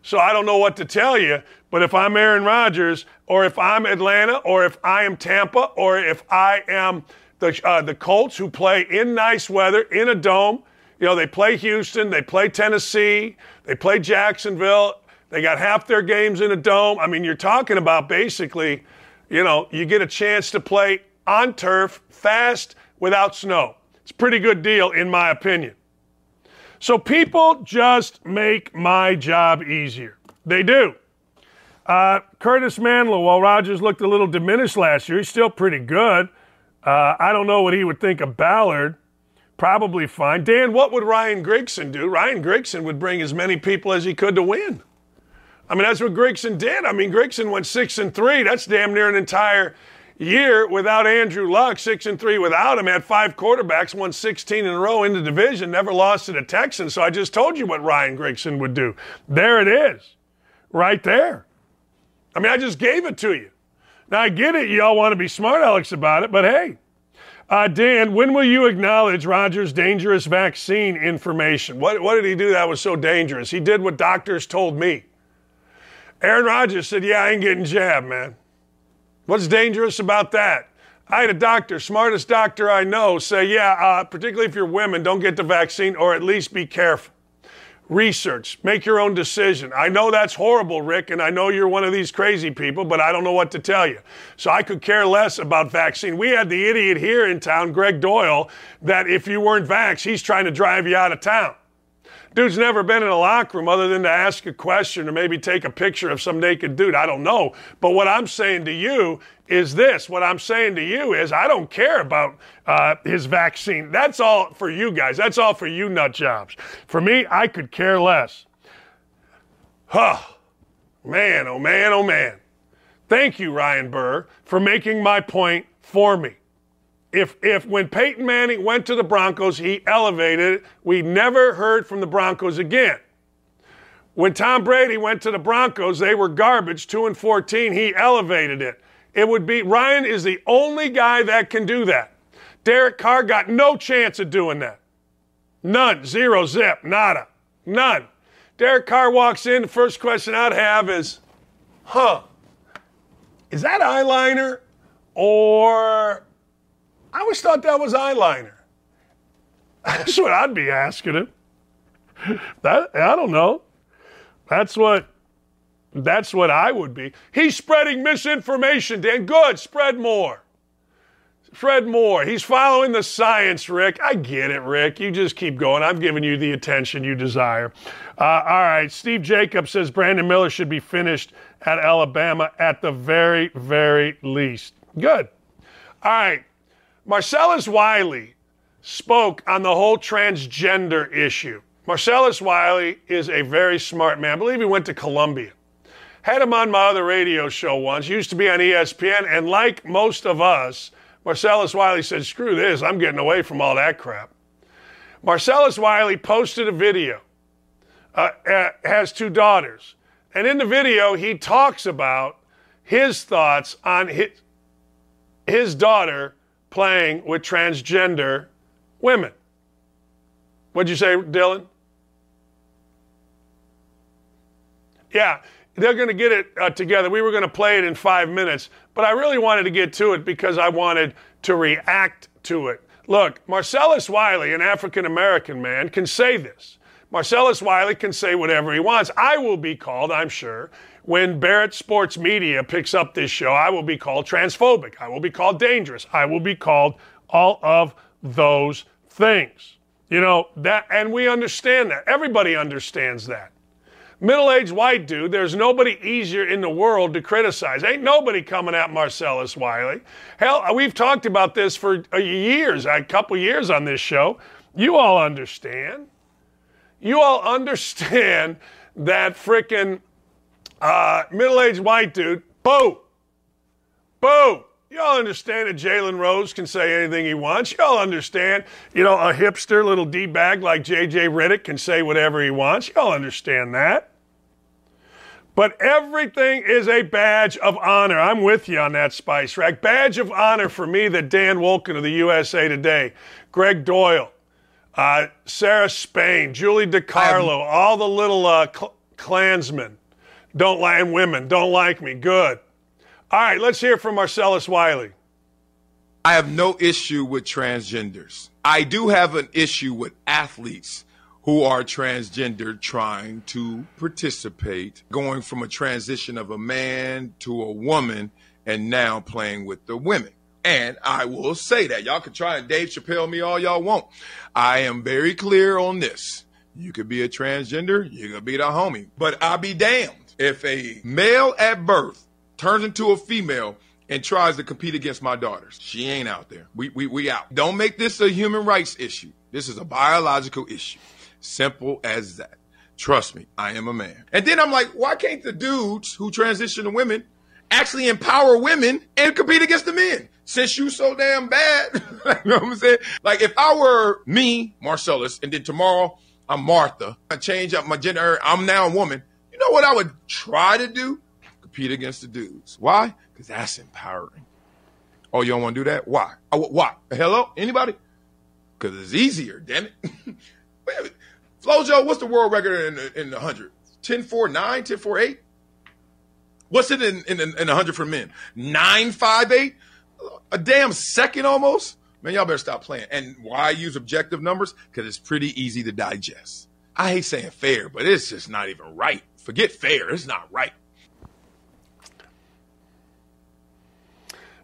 So I don't know what to tell you, but if I'm Aaron Rodgers or if I'm Atlanta or if I am Tampa or if I am the Colts who play in nice weather, in a dome, you know, they play Houston, they play Tennessee, they play Jacksonville, they got half their games in a dome. I mean, you're talking about basically, you know, you get a chance to play on turf fast without snow. It's a pretty good deal, in my opinion. So people just make my job easier. They do. Curtis Manlow, while Rodgers looked a little diminished last year, he's still pretty good. I don't know what he would think of Ballard. Probably fine. Dan, what would Ryan Grigson do? Ryan Grigson would bring as many people as he could to win. I mean, that's what Grigson did. I mean, Grigson went 6-3. That's damn near an entire year without Andrew Luck, 6-3 without him, had five quarterbacks, won 16 in a row in the division, never lost to the Texans. So I just told you what Ryan Grigson would do. There it is, right there. I mean, I just gave it to you. Now, I get it. You all want to be smart Alex about it, but hey. Dan, when will you acknowledge Rogers' dangerous vaccine information? What did he do that was so dangerous? He did what doctors told me. Aaron Rodgers said, yeah, I ain't getting jabbed, man. What's dangerous about that? I had a doctor, smartest doctor I know, say, yeah, particularly if you're women, don't get the vaccine or at least be careful. Research. Make your own decision. I know that's horrible, Rick, and I know you're one of these crazy people, but I don't know what to tell you. So I could care less about vaccine. We had the idiot here in town, Greg Doyle, that if you weren't vaxxed, he's trying to drive you out of town. Dude's never been in a locker room other than to ask a question or maybe take a picture of some naked dude. I don't know. But what I'm saying to you is this. What I'm saying to you is I don't care about his vaccine. That's all for you guys. That's all for you nut jobs. For me, I could care less. Huh. Man, oh man, oh man. Thank you, Ryan Burr, for making my point for me. If when Peyton Manning went to the Broncos, he elevated it, we never heard from the Broncos again. When Tom Brady went to the Broncos, they were garbage, 2-14, he elevated it. It would be, Ryan is the only guy that can do that. Derek Carr got no chance of doing that. None, zero, zip, nada, none. Derek Carr walks in, the first question I'd have is, is that eyeliner or... I always thought that was eyeliner. That's what I'd be asking him. That, I don't know. That's what I would be. He's spreading misinformation, Dan. Good, spread more. Spread more. He's following the science, Rick. I get it, Rick. You just keep going. I'm giving you the attention you desire. All right. Steve Jacobs says Brandon Miller should be finished at Alabama at the very, very least. Good. All right. Marcellus Wiley spoke on the whole transgender issue. Marcellus Wiley is a very smart man. I believe he went to Columbia. Had him on my other radio show once. Used to be on ESPN. And like most of us, Marcellus Wiley said, screw this. I'm getting away from all that crap. Marcellus Wiley posted a video. Has two daughters. And in the video, he talks about his thoughts on his daughter playing with transgender women. What'd you say, Dylan? Yeah, they're going to get it together. We were going to play it in 5 minutes, but I really wanted to get to it because I wanted to react to it. Look, Marcellus Wiley, an African-American man, can say this. Marcellus Wiley can say whatever he wants. I will be called, I'm sure, when Barrett Sports Media picks up this show, I will be called transphobic. I will be called dangerous. I will be called all of those things. You know, that, and we understand that. Everybody understands that. Middle-aged white dude, there's nobody easier in the world to criticize. Ain't nobody coming at Marcellus Wiley. Hell, we've talked about this for years, a couple years on this show. You all understand. You all understand that frickin'... middle-aged white dude, boo, boo. Y'all understand that Jalen Rose can say anything he wants. Y'all understand, you know, a hipster little D-bag like J.J. Riddick can say whatever he wants. Y'all understand that. But everything is a badge of honor. I'm with you on that, Spice Rack. Badge of honor for me that Dan Wolken of the USA Today, Greg Doyle, Sarah Spain, Julie DiCarlo, all the little Klansmen. Don't lie, and women don't like me. Good. All right, let's hear from Marcellus Wiley. I have no issue with transgenders. I do have an issue with athletes who are transgender trying to participate, going from a transition of a man to a woman and now playing with the women. And I will say that. Y'all can try and Dave Chappelle me all y'all want. I am very clear on this. You could be a transgender, you could be the homie, but I'll be damned if a male at birth turns into a female and tries to compete against my daughters. She ain't out there. We out. Don't make this a human rights issue. This is a biological issue. Simple as that. Trust me, I am a man. And then I'm like, why can't the dudes who transition to women actually empower women and compete against the men. Since you so damn bad, you know what I'm saying? Like if I were me, Marcellus, and then tomorrow I'm Martha, I change up my gender, I'm now a woman. You know what I would try to do? Compete against the dudes. Why? Because that's empowering. Oh, you don't want to do that? Why? Why? Hello? Anybody? Because it's easier, damn it. Flojo, what's the world record in the 100? 10.49, 10.48? What's it in 100 for men? 9.58? A damn second almost? Man, y'all better stop playing. And why use objective numbers? Because it's pretty easy to digest. I hate saying fair, but it's just not even right. Forget fair. It's not right.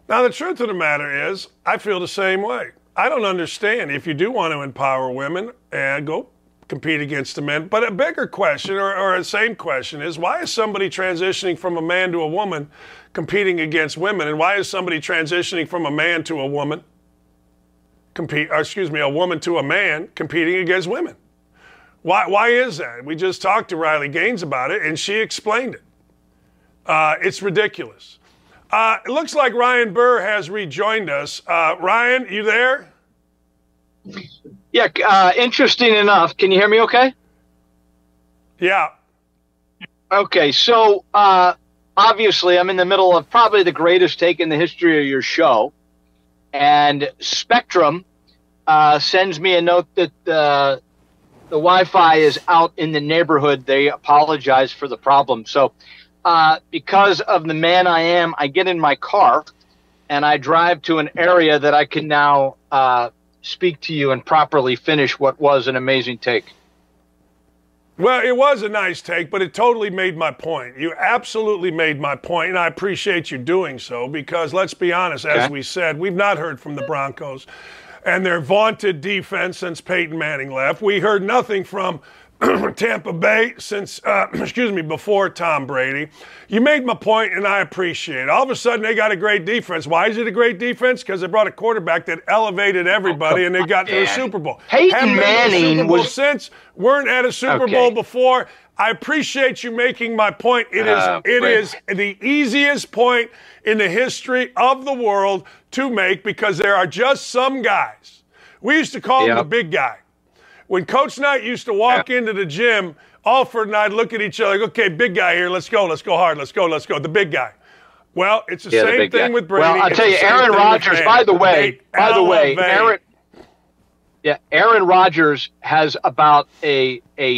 Now, the truth of the matter is, I feel the same way. I don't understand. If you do want to empower women, go compete against the men. But a bigger question, or the same question, is why is somebody transitioning from a man to a woman competing against women? And why is somebody transitioning from a man to a woman a woman to a man competing against women? Why is that? We just talked to Riley Gaines about it, and she explained it. It's ridiculous. It looks like Ryan Burr has rejoined us. Ryan, you there? Yeah, interesting enough. Can you hear me okay? Yeah. Okay, so obviously I'm in the middle of probably the greatest take in the history of your show. And Spectrum sends me a note that the Wi-Fi is out in the neighborhood. They apologize for the problem. So because of the man I am, I get in my car and I drive to an area that I can now speak to you and properly finish what was an amazing take. Well, it was a nice take, but it totally made my point. You absolutely made my point, and I appreciate you doing so because, let's be honest, as we said, we've not heard from the Broncos and their vaunted defense since Peyton Manning left. We heard nothing from Tampa Bay since, before Tom Brady. You made my point, and I appreciate it. All of a sudden, they got a great defense. Why is it a great defense? Because they brought a quarterback that elevated everybody, and they got to the Super Bowl. Peyton Manning was weren't at a Super Bowl before. I appreciate you making my point. It is the easiest point in the history of the world to make because there are just some guys. We used to call him the big guy. When Coach Knight used to walk into the gym, Alford and I'd look at each other like, okay, big guy here, let's go hard, let's go, the big guy. Well, it's the same thing with Brady. Well, I'll tell you, Aaron Rodgers, by the way, Aaron Rodgers has about a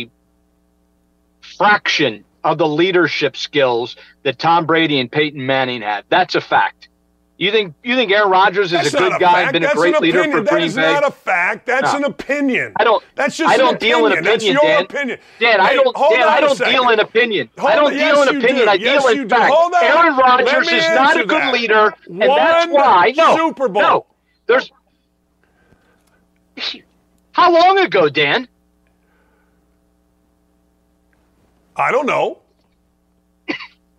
fraction of the leadership skills that Tom Brady and Peyton Manning had. That's a fact. You think Aaron Rodgers is a good guy and been a great leader for Green Bay? That's not a fact. That's an opinion. I don't deal in opinion. That's your opinion. Dan, I don't deal in opinion. I don't deal in opinion. I deal in fact. Aaron Rodgers is not a good leader, and that's why. No, Super Bowl. No, there's. How long ago, Dan? I don't know.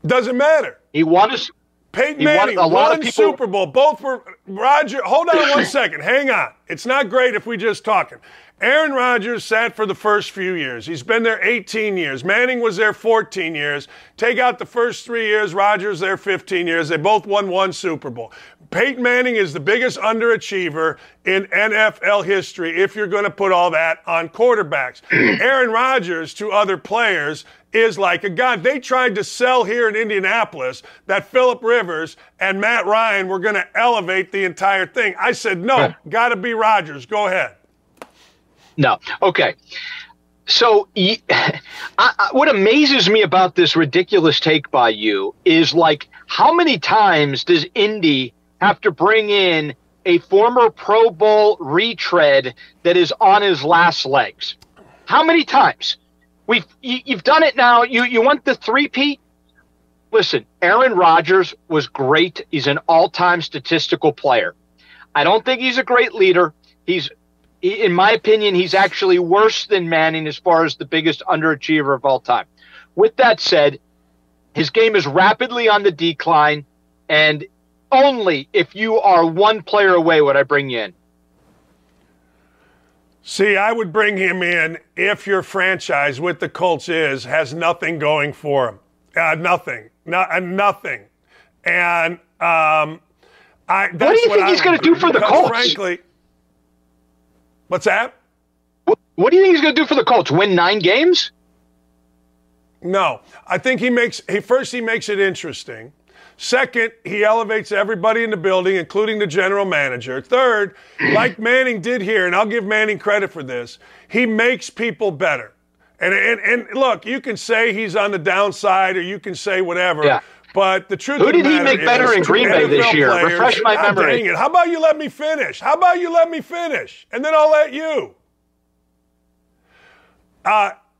Doesn't matter. He won us. Peyton Manning won the Super Bowl. Both were Roger. Hold on one second. Hang on. It's not great if we're just talking. Aaron Rodgers sat for the first few years. He's been there 18 years. Manning was there 14 years. Take out the first 3 years. Rodgers there 15 years. They both won one Super Bowl. Peyton Manning is the biggest underachiever in NFL history if you're going to put all that on quarterbacks. Aaron Rodgers to other players is like a god. They tried to sell here in Indianapolis that Phillip Rivers and Matt Ryan were going to elevate the entire thing. I said, no, got to be Rodgers. Go ahead. No. Okay. So what amazes me about this ridiculous take by you is, like, how many times does Indy have to bring in a former Pro Bowl retread that is on his last legs? How many times? You've done it now. You want the three-peat? Listen, Aaron Rodgers was great. He's an all-time statistical player. I don't think he's a great leader. In my opinion, he's actually worse than Manning as far as the biggest underachiever of all time. With that said, his game is rapidly on the decline, and only if you are one player away would I bring you in. See, I would bring him in if your franchise with the Colts has nothing going for him. Nothing. And what do you think he's going to do for the Colts? Frankly, what's that? What do you think he's going to do for the Colts? Win 9 games? No. I think he makes it interesting. Second, he elevates everybody in the building, including the general manager. Third, like Manning did here, and I'll give Manning credit for this, he makes people better. And look, you can say he's on the downside or you can say whatever, yeah. But the truth is, who did he make better in Green Bay this year? Refresh my memory. Dang it. How about you let me finish? And then I'll let you.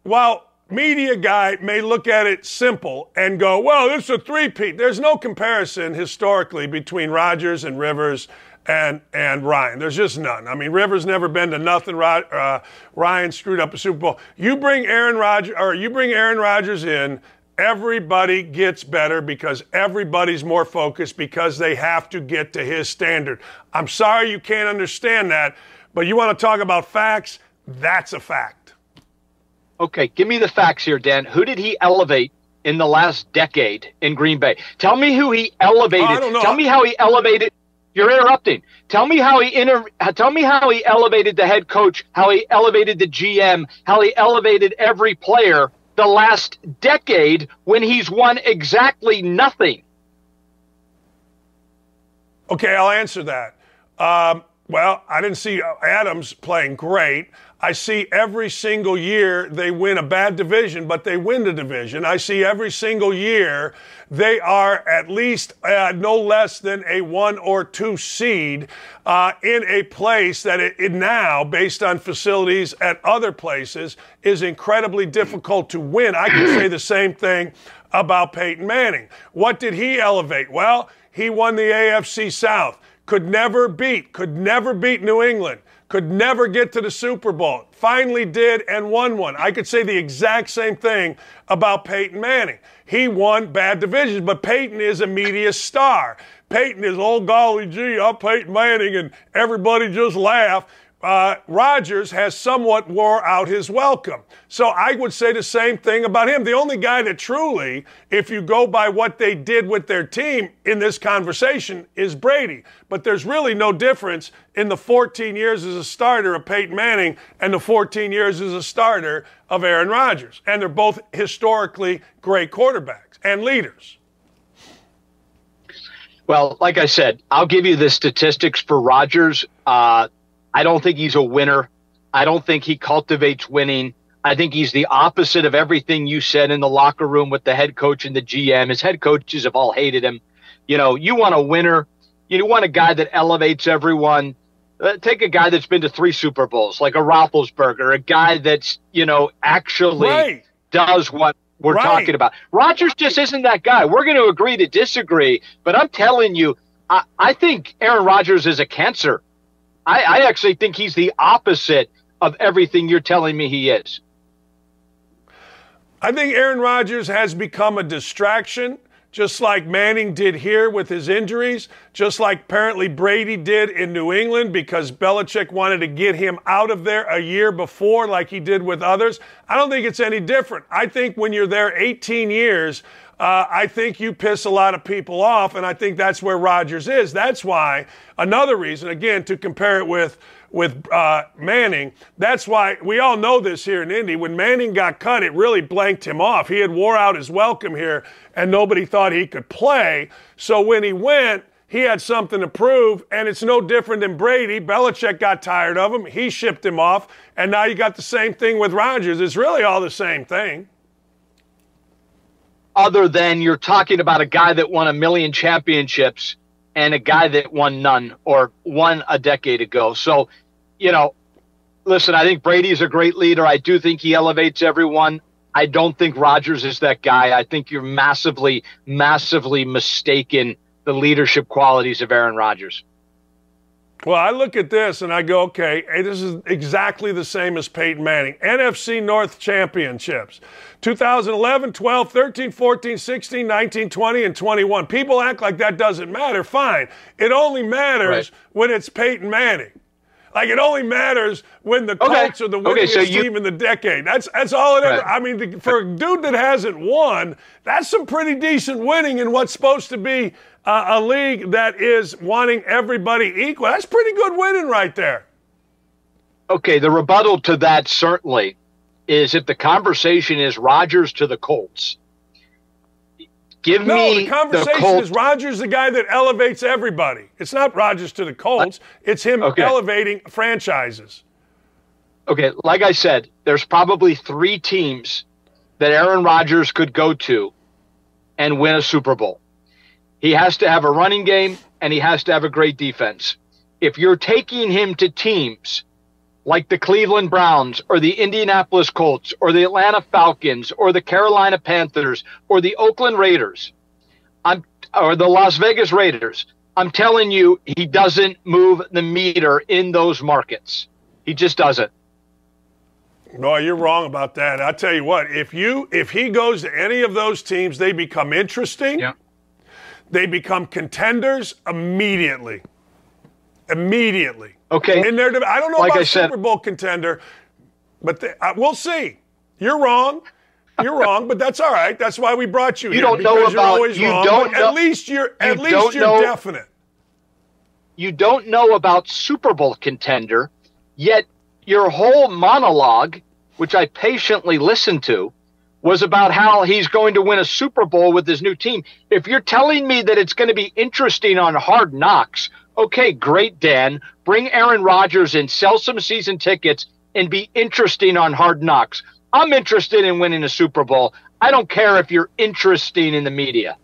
Well, media guy may look at it simple and go, well, it's a three-peat. There's no comparison historically between Rodgers and Rivers and Ryan. There's just none. I mean, Rivers never been to nothing. Ryan screwed up a Super Bowl. You bring Aaron Rodgers in, everybody gets better because everybody's more focused because they have to get to his standard. I'm sorry you can't understand that, but you want to talk about facts? That's a fact. Okay, give me the facts here, Dan. Who did he elevate in the last decade in Green Bay? Tell me who he elevated. I don't know. Tell me how he elevated. You're interrupting. Tell me how he elevated the head coach, how he elevated the GM, how he elevated every player the last decade when he's won exactly nothing. Okay, I'll answer that. Well, I didn't see Adams playing great. I see every single year they win a bad division, but they win the division. I see every single year they are at least no less than a 1 or 2 seed in a place that it now, based on facilities at other places, is incredibly difficult to win. I can say the same thing about Peyton Manning. What did he elevate? Well, he won the AFC South. Could never beat New England. Could never get to the Super Bowl. Finally did and won one. I could say the exact same thing about Peyton Manning. He won bad divisions, but Peyton is a media star. Peyton is, oh, golly gee, I'm Peyton Manning, and everybody just laugh. Rodgers has somewhat wore out his welcome. So I would say the same thing about him. The only guy that truly, if you go by what they did with their team in this conversation, is Brady. But there's really no difference in the 14 years as a starter of Peyton Manning and the 14 years as a starter of Aaron Rodgers. And they're both historically great quarterbacks and leaders. Well, like I said, I'll give you the statistics for Rodgers. I don't think he's a winner. I don't think he cultivates winning. I think he's the opposite of everything you said in the locker room with the head coach and the GM. His head coaches have all hated him. You know, you want a winner. You want a guy that elevates everyone. Take a guy that's been to 3 Super Bowls, like a Roethlisberger, a guy that's, actually does what we're talking about. Rodgers just isn't that guy. We're going to agree to disagree, but I'm telling you, I think Aaron Rodgers is a cancer. I actually think he's the opposite of everything you're telling me he is. I think Aaron Rodgers has become a distraction, just like Manning did here with his injuries, just like apparently Brady did in New England because Belichick wanted to get him out of there a year before like he did with others. I don't think it's any different. I think when you're there 18 years, I think you piss a lot of people off, and I think that's where Rodgers is. That's why, another reason, again, to compare it with Manning, that's why we all know this here in Indy. When Manning got cut, it really blanked him off. He had wore out his welcome here, and nobody thought he could play. So when he went, he had something to prove, and it's no different than Brady. Belichick got tired of him. He shipped him off, and now you got the same thing with Rodgers. It's really all the same thing. Other than you're talking about a guy that won 1 million championships and a guy that won none or won a decade ago. So, listen, I think Brady's a great leader. I do think he elevates everyone. I don't think Rodgers is that guy. I think you're massively, massively mistaken the leadership qualities of Aaron Rodgers. Well, I look at this and I go, okay, hey, this is exactly the same as Peyton Manning. NFC North Championships, 2011, 12, 13, 14, 16, 19, 20, and 21. People act like that doesn't matter. Fine. It only matters when it's Peyton Manning. Like, it only matters when the Colts are the winningest team in the decade. That's all it ever – I mean, for a dude that hasn't won, that's some pretty decent winning in what's supposed to be a league that is wanting everybody equal. That's pretty good winning right there. Okay, the rebuttal to that certainly is if the conversation is Rodgers to the Colts. No, the conversation is Rodgers, the guy that elevates everybody. It's not Rodgers to the Colts. It's him elevating franchises. Okay, like I said, there's probably three teams that Aaron Rodgers could go to and win a Super Bowl. He has to have a running game, and he has to have a great defense. If you're taking him to teams like the Cleveland Browns or the Indianapolis Colts or the Atlanta Falcons or the Carolina Panthers or the Oakland Raiders or the Las Vegas Raiders, I'm telling you, he doesn't move the meter in those markets. He just doesn't. No, you're wrong about that. I'll tell you what, if he goes to any of those teams, they become interesting. Yeah. They become contenders immediately. Immediately. Okay. In their, I don't know like about I Super Bowl contender, but we'll see. You're wrong. You're wrong, but that's all right. That's why we brought you. You here don't know about. You're you wrong, don't. Know, at least you're know, definite. You don't know about Super Bowl contender, yet your whole monologue, which I patiently listened to, was about how he's going to win a Super Bowl with his new team. If you're telling me that it's going to be interesting on Hard Knocks. Okay, great, Dan. Bring Aaron Rodgers in, sell some season tickets, and be interesting on Hard Knocks. I'm interested in winning a Super Bowl. I don't care if you're interesting in the media.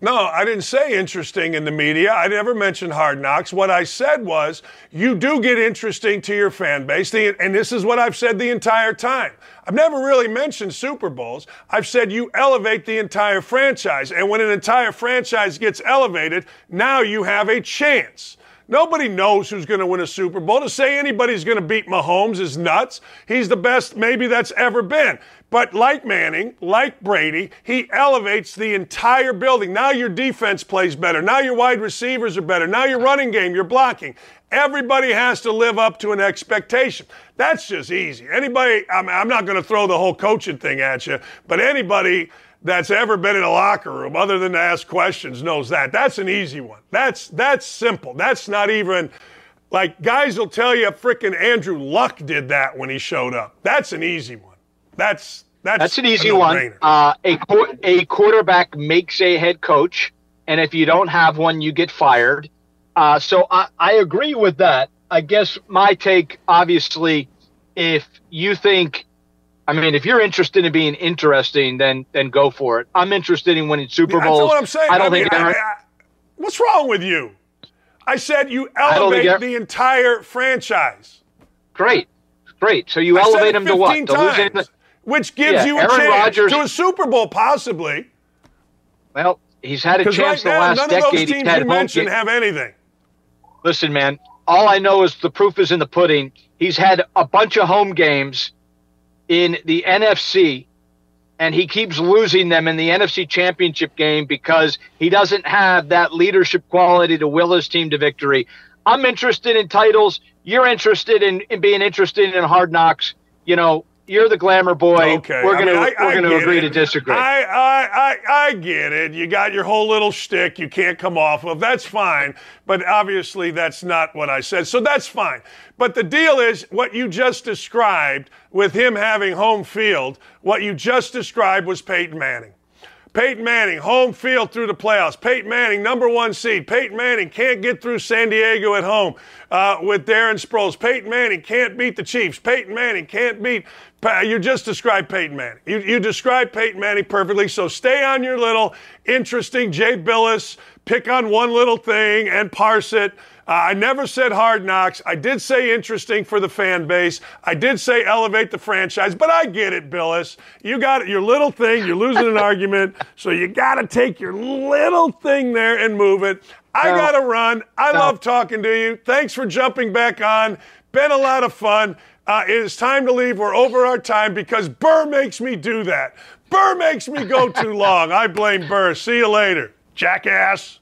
No, I didn't say interesting in the media. I never mentioned Hard Knocks. What I said was you do get interesting to your fan base, and this is what I've said the entire time. I've never really mentioned Super Bowls. I've said you elevate the entire franchise, and when an entire franchise gets elevated, now you have a chance. Nobody knows who's going to win a Super Bowl. To say anybody's going to beat Mahomes is nuts. He's the best maybe that's ever been. But like Manning, like Brady, he elevates the entire building. Now your defense plays better. Now your wide receivers are better. Now your running game, your blocking. Everybody has to live up to an expectation. That's just easy. Anybody, I'm not going to throw the whole coaching thing at you, but anybody that's ever been in a locker room, other than to ask questions, knows that. That's an easy one. That's simple. That's not even, like, guys will tell you frickin' Andrew Luck did that when he showed up. That's an easy one. That's an easy one. A quarterback makes a head coach, and if you don't have one, you get fired. So I agree with that. I guess my take, obviously, if you think, I mean, if you're interested in being interesting, then go for it. I'm interested in winning Super Bowls. That's what I'm saying. I don't think what's wrong with you? I said you elevate the entire franchise. Great. So you elevate him to what? Times, which gives you a chance to a Super Bowl, possibly. Well, he's had a chance the last decade. None of those teams you mentioned have anything. Listen, man, all I know is the proof is in the pudding. He's had a bunch of home games in the NFC, and he keeps losing them in the NFC Championship game because he doesn't have that leadership quality to will his team to victory. I'm interested in titles. You're interested in being interested in Hard Knocks. You know, you're the glamour boy. Okay. We're gonna agree to disagree. I get it. You got your whole little shtick you can't come off of. That's fine. But obviously that's not what I said. So that's fine. But the deal is what you just described with him having home field, what you just described was Peyton Manning. Peyton Manning, home field through the playoffs. Peyton Manning, #1 seed. Peyton Manning can't get through San Diego at home with Darren Sproles. Peyton Manning can't beat the Chiefs. Peyton Manning can't beat – you just described Peyton Manning. You described Peyton Manning perfectly, so stay on your little interesting Jay Billis, pick on one little thing and parse it. I never said Hard Knocks. I did say interesting for the fan base. I did say elevate the franchise, but I get it, Billis. You got your little thing. You're losing an argument, so you got to take your little thing there and move it. I got to run. I love talking to you. Thanks for jumping back on. Been a lot of fun. It is time to leave. We're over our time because Burr makes me do that. Burr makes me go too long. I blame Burr. See you later, jackass.